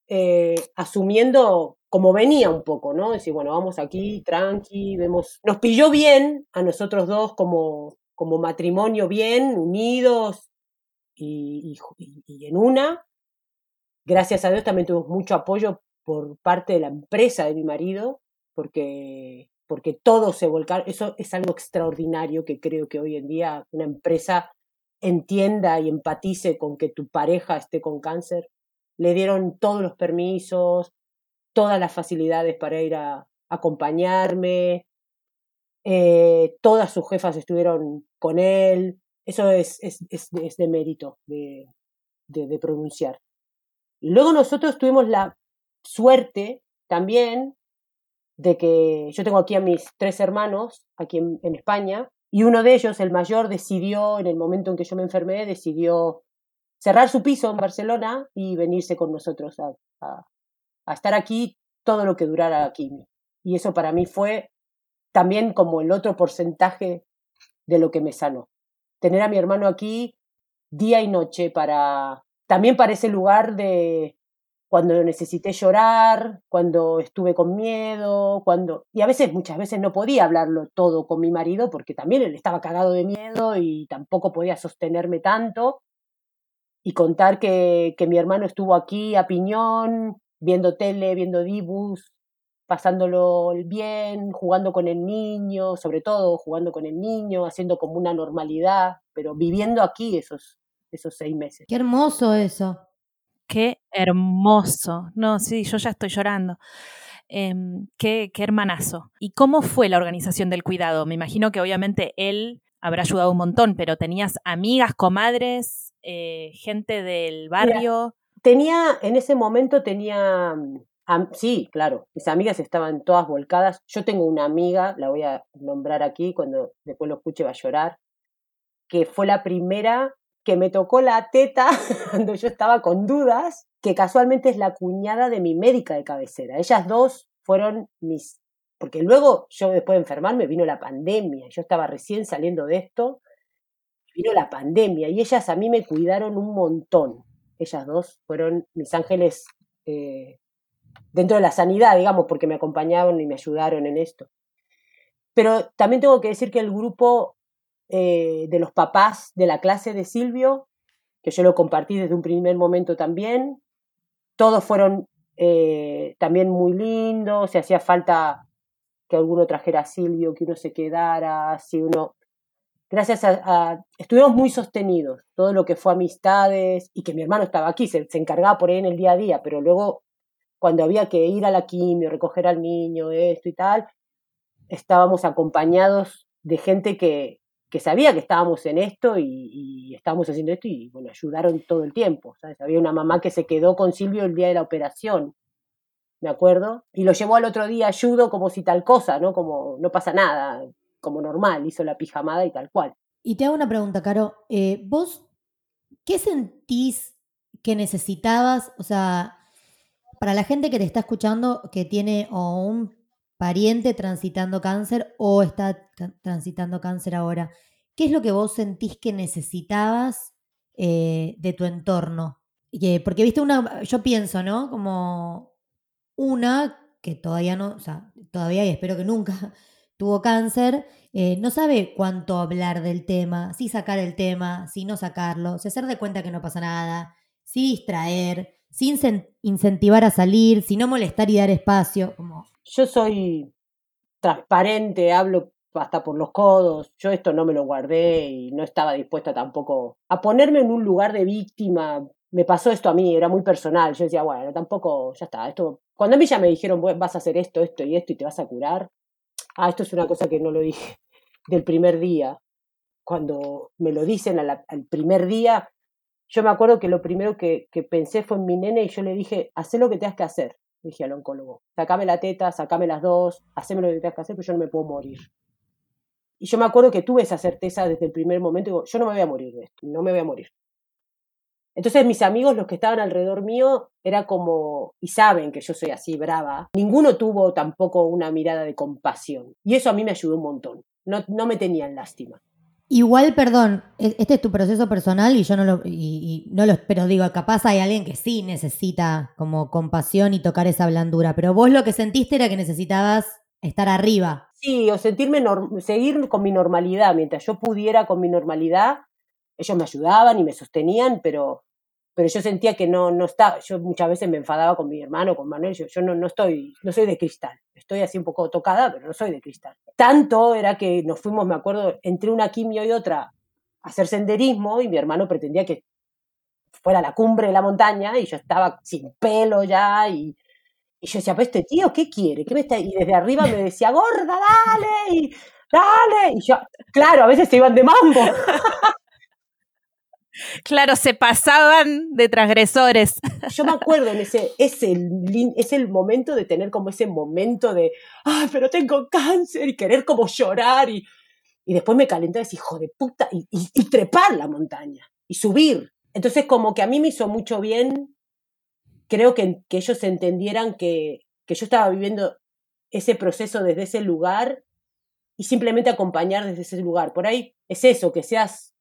Eh, asumiendo como venía un poco, ¿no? Decir, bueno, vamos aquí, tranqui, vemos. Nos pilló bien a nosotros dos como, como matrimonio bien, unidos y, y, y en una. Gracias a Dios también tuvimos mucho apoyo por parte de la empresa de mi marido, porque, porque todos se volcaron. Eso es algo extraordinario que creo que hoy en día una empresa entienda y empatice con que tu pareja esté con cáncer. Le dieron todos los permisos, todas las facilidades para ir a, a acompañarme, eh, todas sus jefas estuvieron con él. Eso es, es, es, es de mérito de, de, de pronunciar. Y luego nosotros tuvimos la suerte también de que yo tengo aquí a mis tres hermanos, aquí en, en España, y uno de ellos, el mayor, decidió, en el momento en que yo me enfermé, decidió cerrar su piso en Barcelona y venirse con nosotros a, a, a estar aquí todo lo que durara aquí. Y eso para mí fue también como el otro porcentaje de lo que me sanó. Tener a mi hermano aquí día y noche para también para ese lugar de cuando necesité llorar, cuando estuve con miedo, cuando y a veces, muchas veces no podía hablarlo todo con mi marido porque también él estaba cagado de miedo y tampoco podía sostenerme tanto. Y contar que, que mi hermano estuvo aquí a piñón, viendo tele, viendo Dibus, pasándolo bien, jugando con el niño, sobre todo jugando con el niño, haciendo como una normalidad, pero viviendo aquí esos, esos seis meses. ¡Qué hermoso eso! ¡Qué hermoso! No, sí, yo ya estoy llorando. Eh, qué, qué hermanazo. ¿Y cómo fue la organización del cuidado? Me imagino que obviamente él habrá ayudado un montón, pero ¿tenías amigas, comadres, eh, gente del barrio? Mira, tenía, en ese momento tenía... Am- sí, claro, mis amigas estaban todas volcadas. Yo tengo una amiga, la voy a nombrar aquí, cuando después lo escuche va a llorar, que fue la primera que me tocó la teta cuando yo estaba con dudas, que casualmente es la cuñada de mi médica de cabecera. Ellas dos fueron mis... Porque luego yo, después de enfermarme, vino la pandemia. Yo estaba recién saliendo de esto, vino la pandemia y ellas a mí me cuidaron un montón. Ellas dos fueron mis ángeles... Eh, dentro de la sanidad, digamos, porque me acompañaron y me ayudaron en esto. Pero también tengo que decir que el grupo eh, de los papás de la clase de Silvio, que yo lo compartí desde un primer momento también, todos fueron eh, también muy lindos, se hacía falta que alguno trajera a Silvio, que uno se quedara, si uno... Gracias a, a... Estuvimos muy sostenidos, todo lo que fue amistades, y que mi hermano estaba aquí, se, se encargaba por ahí en el día a día, pero luego... Cuando había que ir a la quimio, recoger al niño, esto y tal, estábamos acompañados de gente que, que sabía que estábamos en esto y, y estábamos haciendo esto y, bueno, ayudaron todo el tiempo, ¿sabes? Había una mamá que se quedó con Silvio el día de la operación, ¿me acuerdo? Y lo llevó al otro día a judo como si tal cosa, ¿no? Como no pasa nada, como normal, hizo la pijamada y tal cual. Y te hago una pregunta, Caro. Eh, ¿Vos qué sentís que necesitabas? O sea... Para la gente que te está escuchando, que tiene o un pariente transitando cáncer o está transitando cáncer ahora, ¿qué es lo que vos sentís que necesitabas eh, de tu entorno? Que, porque, viste, una, yo pienso, ¿no? Como una que todavía no, o sea, todavía y espero que nunca tuvo cáncer, eh, no sabe cuánto hablar del tema, si sacar el tema, si no sacarlo, si hacer de cuenta que no pasa nada, si distraer... sin incentivar a salir, sin no molestar y dar espacio. Como... Yo soy transparente, hablo hasta por los codos, yo esto no me lo guardé y no estaba dispuesta tampoco a ponerme en un lugar de víctima. Me pasó esto a mí, era muy personal, yo decía, bueno, tampoco, ya está, esto... Cuando a mí ya me dijeron, vas a hacer esto, esto y esto y te vas a curar, ah, esto es una cosa que no lo dije del primer día. Cuando me lo dicen al, al primer día... Yo me acuerdo que lo primero que, que pensé fue en mi nene y yo le dije, hacé lo que tengas que hacer, dije al oncólogo, sacame la teta, sacame las dos, haceme lo que tengas que hacer, pero yo no me puedo morir. Y yo me acuerdo que tuve esa certeza desde el primer momento, digo, yo no me voy a morir de esto, no me voy a morir. Entonces mis amigos, los que estaban alrededor mío, era como, y saben que yo soy así, brava, ninguno tuvo tampoco una mirada de compasión, y eso a mí me ayudó un montón, no, no me tenían lástima. Igual, perdón, este es tu proceso personal y yo no lo, y, y no lo, pero digo, capaz hay alguien que sí necesita como compasión y tocar esa blandura, pero vos lo que sentiste era que necesitabas estar arriba. Sí, o sentirme, norm- seguir con mi normalidad, mientras yo pudiera con mi normalidad, ellos me ayudaban y me sostenían, pero, pero yo sentía que no, no estaba, yo muchas veces me enfadaba con mi hermano, con Manuel, yo, yo no, no estoy, no soy de cristal. Estoy así un poco tocada, pero no soy de cristal. Tanto era que nos fuimos, me acuerdo, entre una quimio y otra, a hacer senderismo y mi hermano pretendía que fuera a la cumbre de la montaña y yo estaba sin pelo ya y, y yo decía, pero este tío, ¿qué quiere? ¿Qué me está...? Y desde arriba me decía, gorda, dale, y, dale. Y yo, claro, a veces se iban de mambo. Claro, se pasaban de transgresores. Yo me acuerdo en ese, ese es el momento de tener como ese momento de, ay, pero tengo cáncer y querer como llorar y, y después me calentó y decir, hijo de puta, y, y, y trepar la montaña y subir. Entonces como que a mí me hizo mucho bien, creo que, que ellos entendieran que, que yo estaba viviendo ese proceso desde ese lugar y simplemente acompañar desde ese lugar. Por ahí es eso, que seas...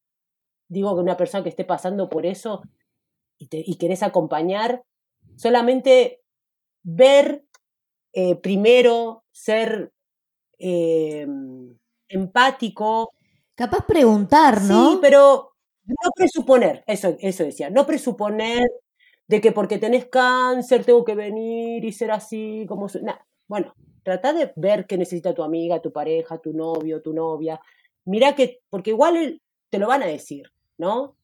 Digo que una persona que esté pasando por eso y, te, y querés acompañar, solamente ver eh, primero, ser eh, empático. Capaz preguntar, ¿no? Sí, pero no presuponer, eso, eso decía, no presuponer de que porque tenés cáncer tengo que venir y ser así, como... Nah. Bueno, tratá de ver qué necesita tu amiga, tu pareja, tu novio, tu novia. Mirá que, porque igual el, te lo van a decir, ¿no?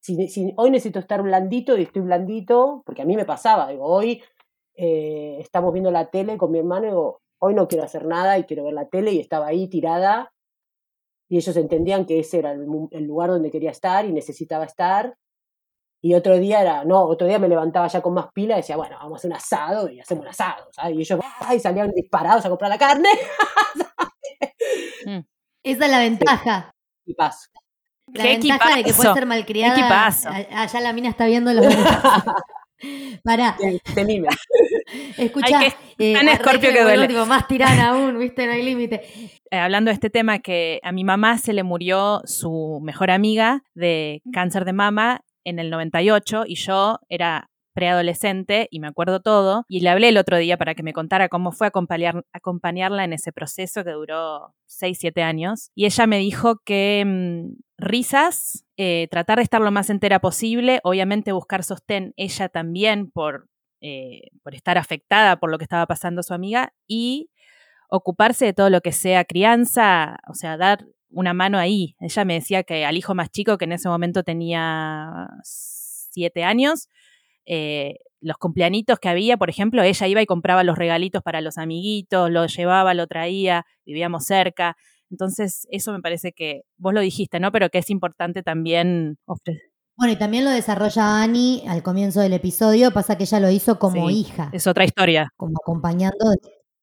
Si, si hoy necesito estar blandito y estoy blandito, porque a mí me pasaba, digo, hoy eh, estamos viendo la tele con mi hermano y digo, hoy no quiero hacer nada y quiero ver la tele, y estaba ahí tirada, y ellos entendían que ese era el, el lugar donde quería estar y necesitaba estar. Y otro día era, no, otro día me levantaba ya con más pila y decía, bueno, vamos a hacer un asado, y hacemos un asado, ¿sabes? Y ellos, ¡ay!, salían disparados a comprar la carne. Mm. Esa es la ventaja. Sí. Equipazo. La ¿Qué ventaja equipazo? De que puede ser malcriada. Equipazo. Allá la mina está viendo los Pará. Te, te mime. Escuchá. Ay, que, eh, tan escorpio que duele. Último, más tirana aún, ¿viste? No hay límite. Eh, hablando de este tema, que a mi mamá se le murió su mejor amiga de cáncer de mama en el noventa y ocho, y yo era preadolescente y me acuerdo todo, y le hablé el otro día para que me contara cómo fue acompañar, acompañarla en ese proceso que duró seis, siete años, y ella me dijo que mmm, risas, eh, tratar de estar lo más entera posible, obviamente buscar sostén ella también por, eh, por estar afectada por lo que estaba pasando su amiga, y ocuparse de todo lo que sea crianza, o sea, dar una mano ahí. Ella me decía que al hijo más chico, que en ese momento tenía siete años, eh, los cumpleañitos que había, por ejemplo, ella iba y compraba los regalitos para los amiguitos, lo llevaba, lo traía, vivíamos cerca. Entonces, eso me parece que, vos lo dijiste, ¿no? Pero que es importante también ofrecer. Bueno, y también lo desarrolla Ani al comienzo del episodio, pasa que ella lo hizo como sí, hija. Es otra historia. Como acompañando...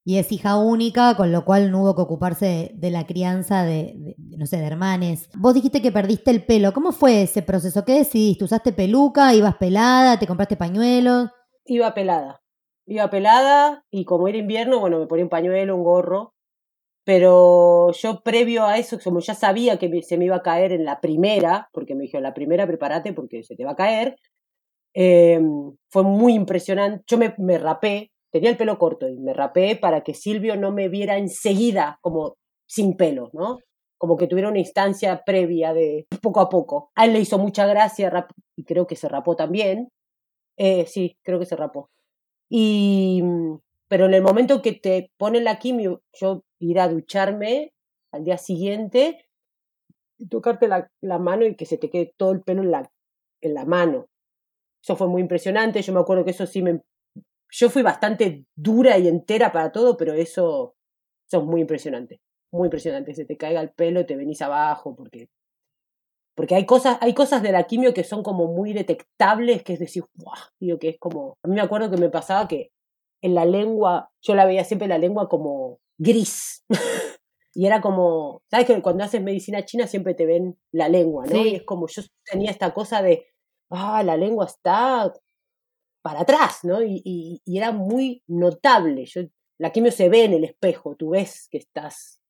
Y es hija única, con lo cual no hubo que ocuparse de, de la crianza de, de, no sé, de hermanes. Vos dijiste que perdiste el pelo. ¿Cómo fue ese proceso? ¿Qué decidiste? ¿Usaste peluca? ¿Ibas pelada? ¿Te compraste pañuelos? Iba pelada. Iba pelada y como era invierno, bueno, me ponía un pañuelo, un gorro. Pero yo previo a eso, como ya sabía que se me iba a caer en la primera, porque me dijeron, la primera prepárate porque se te va a caer, eh, fue muy impresionante. Yo me, me rapé. Tenía el pelo corto y me rapé para que Silvio no me viera enseguida como sin pelo, ¿no? Como que tuviera una instancia previa de poco a poco. A él le hizo mucha gracia rap- y creo que se rapó también. Eh, sí, creo que se rapó. Y, pero en el momento que te ponen la quimio, yo ir a ducharme al día siguiente, tocarte la, la mano y que se te quede todo el pelo en la, en la mano. Eso fue muy impresionante. Yo me acuerdo que eso sí me... Yo fui bastante dura y entera para todo, pero eso, eso es muy impresionante, muy impresionante. Se te caiga el pelo, te venís abajo, porque, porque hay cosas, hay cosas de la quimio que son como muy detectables, que es decir, guau, digo que es como... A mí me acuerdo que me pasaba que en la lengua, yo la veía siempre la lengua como gris. Y era como, ¿sabes que cuando haces medicina china siempre te ven la lengua, no? Sí. Y es como, yo tenía esta cosa de, ah, la lengua está... para atrás, ¿no? Y, y, y era muy notable. Yo, la quimio se ve en el espejo, tú ves que estás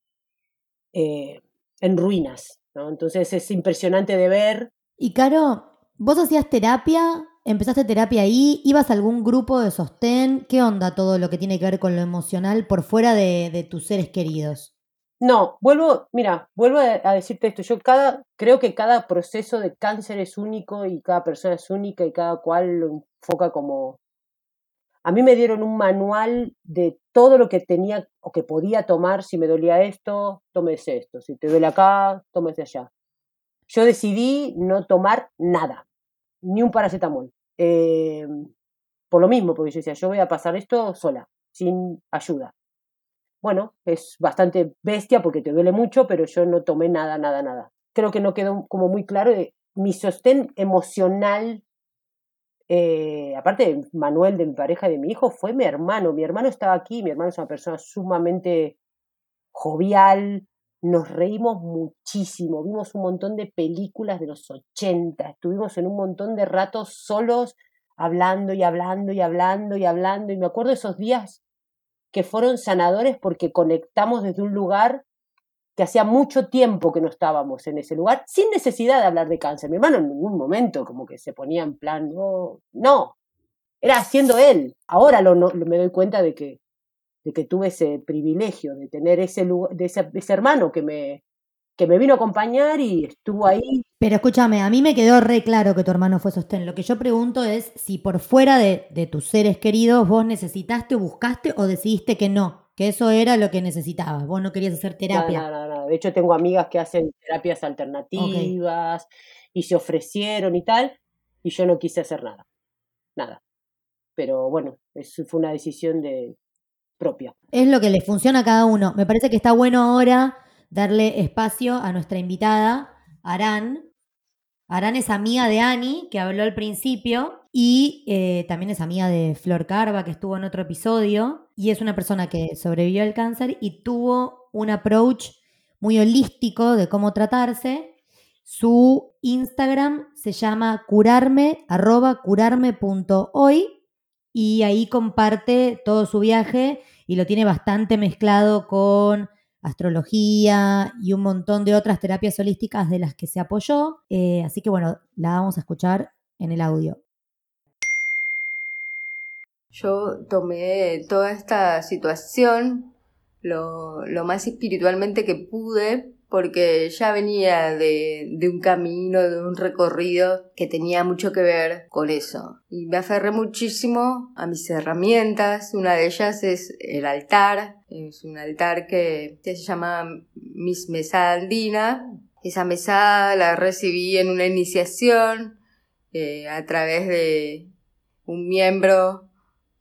eh, en ruinas, ¿no? Entonces es impresionante de ver. Y Caro, ¿vos hacías terapia? ¿Empezaste terapia ahí? ¿Ibas a algún grupo de sostén? ¿Qué onda todo lo que tiene que ver con lo emocional por fuera de, de tus seres queridos? No, vuelvo, mira, vuelvo a, a decirte esto. Yo cada, creo que cada proceso de cáncer es único y cada persona es única y cada cual lo enfoca como... A mí me dieron un manual de todo lo que tenía o que podía tomar. Si me dolía esto, tomes esto. Si te duele acá, tomes allá. Yo decidí no tomar nada, ni un paracetamol. Eh, por lo mismo, porque yo decía, yo voy a pasar esto sola, sin ayuda. Bueno, es bastante bestia porque te duele mucho, pero yo no tomé nada, nada, nada. Creo que no quedó como muy claro de mi sostén emocional. Eh, aparte de Manuel, de mi pareja y de mi hijo, fue mi hermano. Mi hermano estaba aquí, mi hermano es una persona sumamente jovial, nos reímos muchísimo, vimos un montón de películas de los ochenta, estuvimos en un montón de ratos solos, hablando y hablando y hablando y hablando, y me acuerdo esos días que fueron sanadores porque conectamos desde un lugar que hacía mucho tiempo que no estábamos en ese lugar, sin necesidad de hablar de cáncer. Mi hermano en ningún momento como que se ponía en plan, no, no, era haciendo él. Ahora lo, no, me doy cuenta de que, de que tuve ese privilegio de tener ese lugar, de ese, ese hermano que me, que me vino a acompañar y estuvo ahí. Pero escúchame, a mí me quedó re claro que tu hermano fue sostén. Lo que yo pregunto es si por fuera de, de tus seres queridos vos necesitaste, buscaste o decidiste que no. Que eso era lo que necesitabas, vos no querías hacer terapia. No, no, no, no. De hecho tengo amigas que hacen terapias alternativas, okay, y se ofrecieron y tal, y yo no quise hacer nada, nada. pero bueno, eso fue una decisión de propia. Es lo que le funciona a cada uno. Me parece que está bueno ahora darle espacio a nuestra invitada, Arán. Arán es amiga de Ani, que habló al principio, y eh, también es amiga de Flor Carva, que estuvo en otro episodio, y es una persona que sobrevivió al cáncer y tuvo un approach muy holístico de cómo tratarse. Su Instagram se llama curarme, arroba curarme.hoy, y ahí comparte todo su viaje y lo tiene bastante mezclado con astrología y un montón de otras terapias holísticas de las que se apoyó. Eh, así que bueno, la vamos a escuchar en el audio. Yo tomé toda esta situación lo, lo más espiritualmente que pude, porque ya venía de, de un camino, de un recorrido que tenía mucho que ver con eso. Y me aferré muchísimo a mis herramientas. Una de ellas es el altar. Es un altar que se llama Mis Mesada Andina. Esa mesada la recibí en una iniciación eh, a través de un miembro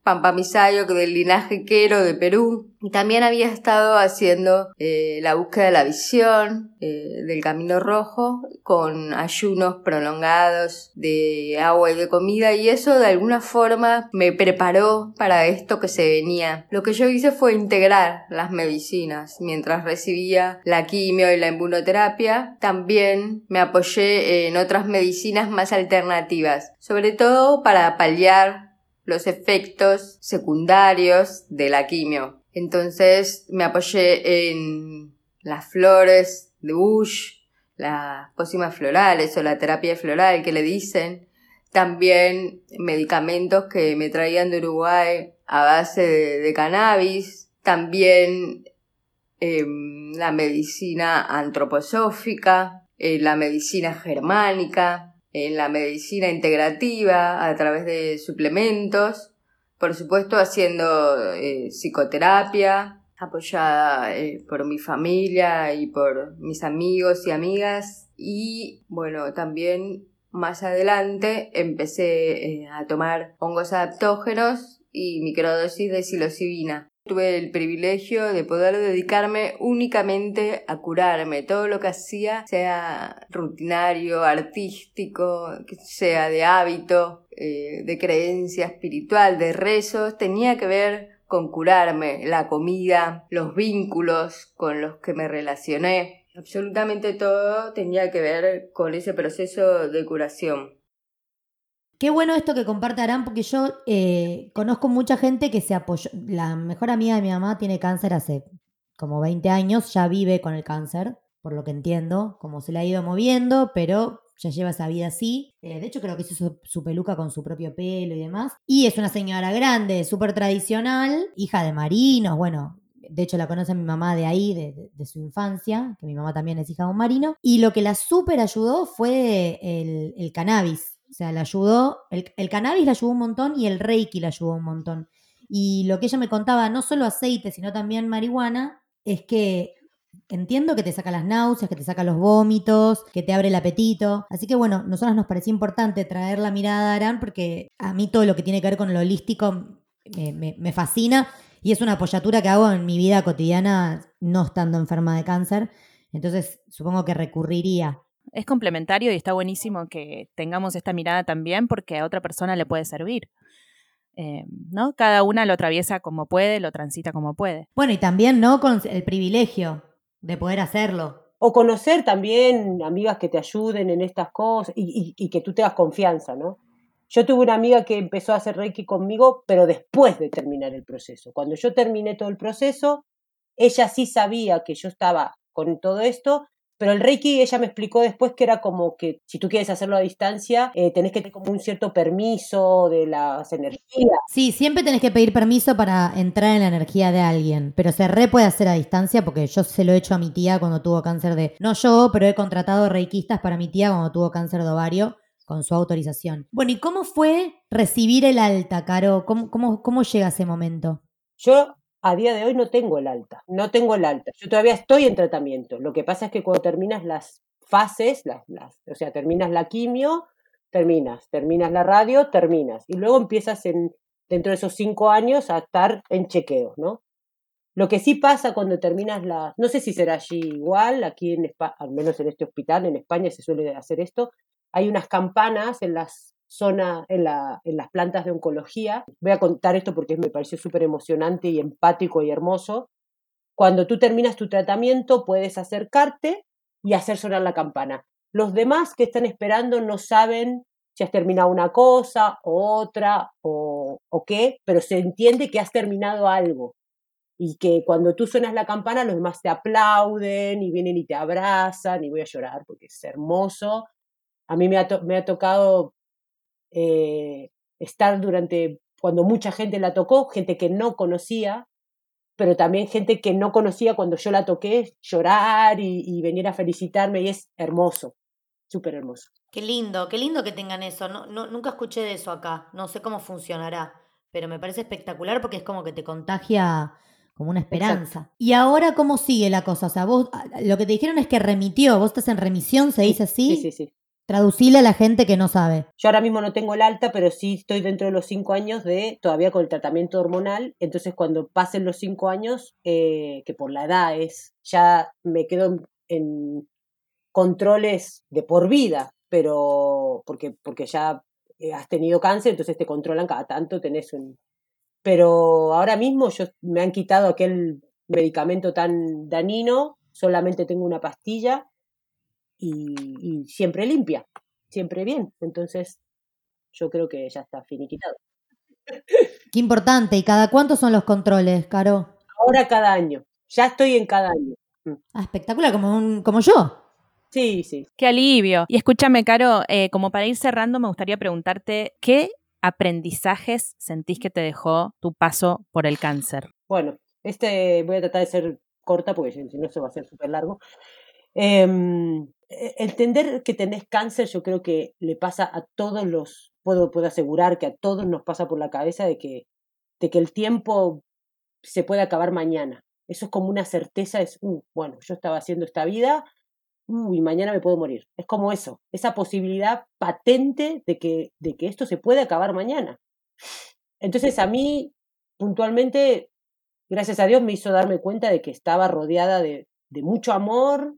pampamisayo del linaje Quero de Perú. También había estado haciendo eh, la búsqueda de la visión eh, del camino rojo con ayunos prolongados de agua y de comida, y eso de alguna forma me preparó para esto que se venía. Lo que yo hice fue integrar las medicinas mientras recibía la quimio y la inmunoterapia. También me apoyé en otras medicinas más alternativas, sobre todo para paliar los efectos secundarios de la quimio. Entonces me apoyé en las flores de Bush, las pócimas florales o la terapia floral que le dicen. También medicamentos que me traían de Uruguay a base de, de cannabis. También eh, la medicina antroposófica, eh, la medicina germánica, eh, la medicina integrativa a través de suplementos. Por supuesto, haciendo eh, psicoterapia, apoyada eh, por mi familia y por mis amigos y amigas. Y bueno, también más adelante empecé eh, a tomar hongos adaptógenos y microdosis de psilocibina. Tuve el privilegio de poder dedicarme únicamente a curarme. Todo lo que hacía, sea rutinario, artístico, sea de hábito, eh, de creencia espiritual, de rezos, tenía que ver con curarme. La comida, los vínculos con los que me relacioné, absolutamente todo tenía que ver con ese proceso de curación. Qué bueno esto que comparte Arán, porque yo eh, conozco mucha gente que se apoyó. La mejor amiga de mi mamá tiene cáncer hace como veinte años, ya vive con el cáncer, por lo que entiendo, como se le ha ido moviendo, pero ya lleva esa vida así. Eh, de hecho, creo que hizo su, su peluca con su propio pelo y demás. Y es una señora grande, súper tradicional, hija de marinos, bueno. De hecho, la conoce mi mamá de ahí, de, de, de su infancia, que mi mamá también es hija de un marino. Y lo que la súper ayudó fue el, el cannabis. O sea, la ayudó, el, el cannabis la ayudó un montón y el reiki la ayudó un montón. Y lo que ella me contaba, no solo aceite, sino también marihuana, es que entiendo que te saca las náuseas, que te saca los vómitos, que te abre el apetito. Así que bueno, nosotras nos parecía importante traer la mirada a Arán, porque a mí todo lo que tiene que ver con lo holístico me, me, me fascina, y es una apoyatura que hago en mi vida cotidiana no estando enferma de cáncer. Entonces supongo que recurriría. Es complementario y está buenísimo que tengamos esta mirada también, porque a otra persona le puede servir, eh, ¿no? Cada una lo atraviesa como puede, lo transita como puede. Bueno, y también, ¿no?, con el privilegio de poder hacerlo. O conocer también amigas que te ayuden en estas cosas y, y, y que tú tengas confianza, ¿no? Yo tuve una amiga que empezó a hacer Reiki conmigo, pero después de terminar el proceso. Cuando yo terminé todo el proceso, ella sí sabía que yo estaba con todo esto. Pero el Reiki, ella me explicó después que era como que si tú quieres hacerlo a distancia, eh, tenés que tener como un cierto permiso de las energías. Sí, siempre tenés que pedir permiso para entrar en la energía de alguien. Pero se re puede hacer a distancia, porque yo se lo he hecho a mi tía cuando tuvo cáncer de... No yo, pero he contratado reikistas para mi tía cuando tuvo cáncer de ovario, con su autorización. Bueno, ¿y cómo fue recibir el alta, Caro? ¿Cómo, cómo, cómo llega ese momento? Yo... A día de hoy no tengo el alta, no tengo el alta. Yo todavía estoy en tratamiento. Lo que pasa es que cuando terminas las fases, las, las, o sea, terminas la quimio, terminas, terminas la radio, terminas. Y luego empiezas en dentro de esos cinco años a estar en chequeos, ¿no? Lo que sí pasa cuando terminas la... No sé si será allí igual, aquí en España, al menos en este hospital, en España se suele hacer esto. Hay unas campanas en las zonas, en, la, en las plantas de oncología. Voy a contar esto porque me pareció súper emocionante y empático y hermoso. Cuando tú terminas tu tratamiento puedes acercarte y hacer sonar la campana. Los demás que están esperando no saben si has terminado una cosa o otra o, o qué, pero se entiende que has terminado algo. Y que cuando tú suenas la campana, los demás te aplauden y vienen y te abrazan, y voy a llorar porque es hermoso. A mí me ha, to- me ha tocado eh, estar durante, cuando mucha gente la tocó, gente que no conocía, pero también gente que no conocía cuando yo la toqué, llorar y, y venir a felicitarme, y es hermoso, súper hermoso. Qué lindo, qué lindo que tengan eso. No, no, nunca escuché de eso acá, no sé cómo funcionará, pero me parece espectacular porque es como que te contagia... como una esperanza. Exacto. ¿Y ahora cómo sigue la cosa? O sea, vos, lo que te dijeron es que remitió, vos estás en remisión, ¿se sí, dice así? Sí, sí, sí. Traducile a la gente que no sabe. Yo ahora mismo no tengo el alta, pero sí estoy dentro de los cinco años de todavía con el tratamiento hormonal, entonces cuando pasen los cinco años, eh, que por la edad es, ya me quedo en, en controles de por vida, pero porque, porque ya has tenido cáncer, entonces te controlan cada tanto, tenés un... Pero ahora mismo yo me han quitado aquel medicamento tan dañino, solamente tengo una pastilla y, y siempre limpia, siempre bien. Entonces yo creo que ya está finiquitado. Qué importante. ¿Y cada cuánto son los controles, Caro? Ahora cada año. Ya estoy en cada año. Ah, espectacular, como un, como yo. Sí, sí. Qué alivio. Y escúchame, Caro, eh, como para ir cerrando me gustaría preguntarte qué aprendizajes sentís que te dejó tu paso por el cáncer. Bueno, este voy a tratar de ser corta porque si no se va a hacer súper largo. Eh, entender que tenés cáncer, yo creo que le pasa a todos los, puedo, puedo asegurar que a todos nos pasa por la cabeza de que, de que el tiempo se puede acabar mañana. Eso es como una certeza, es, uh, bueno, yo estaba haciendo esta vida, uh, y mañana me puedo morir. Es como eso, esa posibilidad patente de que, de que esto se puede acabar mañana. Entonces a mí, puntualmente, gracias a Dios me hizo darme cuenta de que estaba rodeada de, de mucho amor,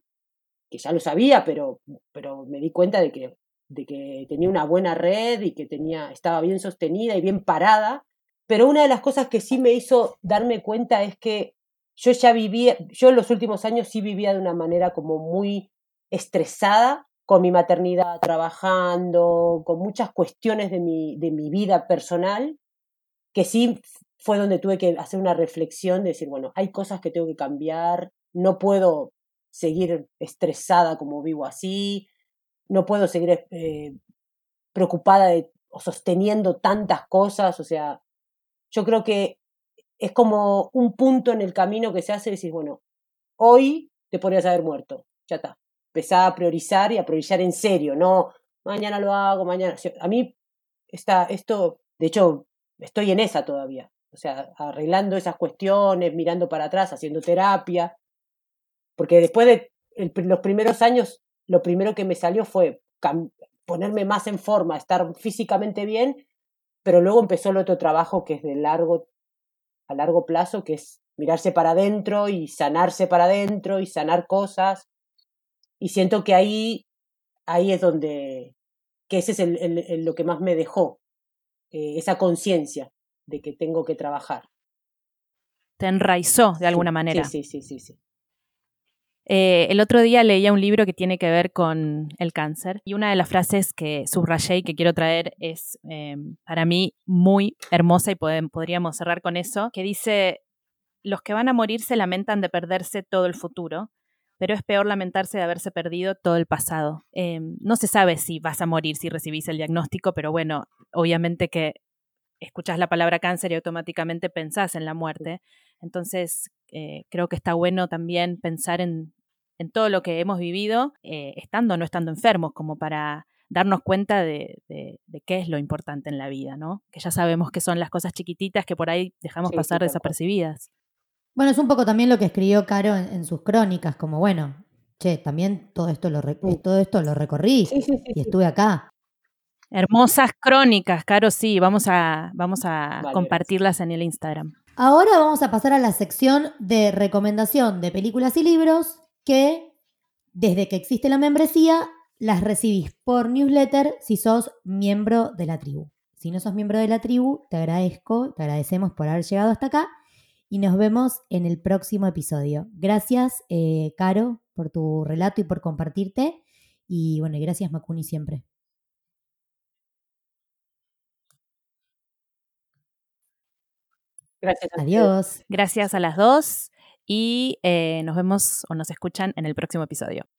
que ya lo sabía, pero, pero me di cuenta de que, de que tenía una buena red y que tenía, estaba bien sostenida y bien parada. Pero una de las cosas que sí me hizo darme cuenta es que yo ya vivía, yo en los últimos años sí vivía de una manera como muy estresada con mi maternidad, trabajando, con muchas cuestiones de mi, de mi vida personal, que sí fue donde tuve que hacer una reflexión de decir, bueno, hay cosas que tengo que cambiar, no puedo seguir estresada como vivo así, no puedo seguir eh, preocupada de, o sosteniendo tantas cosas, o sea, yo creo que es como un punto en el camino que se hace y decís, bueno, hoy te podrías haber muerto, ya está. Empezá a priorizar y a priorizar en serio, no mañana lo hago, mañana. O sea, a mí está esto, de hecho, estoy en esa todavía. O sea, arreglando esas cuestiones, mirando para atrás, haciendo terapia. Porque después de el, los primeros años, lo primero que me salió fue cam- ponerme más en forma, estar físicamente bien, pero luego empezó el otro trabajo que es de largo a largo plazo, que es mirarse para adentro y sanarse para adentro y sanar cosas. Y siento que ahí, ahí es donde, que ese es el, el, el, lo que más me dejó, eh, esa conciencia de que tengo que trabajar. Te enraizó de alguna sí, manera. Sí, sí, sí, sí. sí. Eh, el otro día leía un libro que tiene que ver con el cáncer y una de las frases que subrayé y que quiero traer es eh, para mí muy hermosa y pod- podríamos cerrar con eso, que dice, los que van a morir se lamentan de perderse todo el futuro, pero es peor lamentarse de haberse perdido todo el pasado. Eh, no se sabe si vas a morir, si recibís el diagnóstico, pero bueno, obviamente que escuchás la palabra cáncer y automáticamente pensás en la muerte. Entonces eh, creo que está bueno también pensar en en todo lo que hemos vivido, eh, estando o no estando enfermos, como para darnos cuenta de, de, de qué es lo importante en la vida, ¿no? Que ya sabemos que son las cosas chiquititas que por ahí dejamos sí, pasar sí, desapercibidas. Bueno, es un poco también lo que escribió Caro en, en sus crónicas, como bueno, che, también todo esto lo, re- todo esto lo recorrí sí, sí, sí, y estuve acá. Hermosas crónicas, Caro, sí, vamos a, vamos a vale, compartirlas en el Instagram. Ahora vamos a pasar a la sección de recomendación de películas y libros que, desde que existe la membresía, las recibís por newsletter si sos miembro de la tribu. Si no sos miembro de la tribu, te agradezco, te agradecemos por haber llegado hasta acá y nos vemos en el próximo episodio. Gracias, eh, Caro, por tu relato y por compartirte. Y bueno, y gracias, Macuni, siempre. Gracias. Adiós. Gracias a las dos y eh, nos vemos o nos escuchan en el próximo episodio.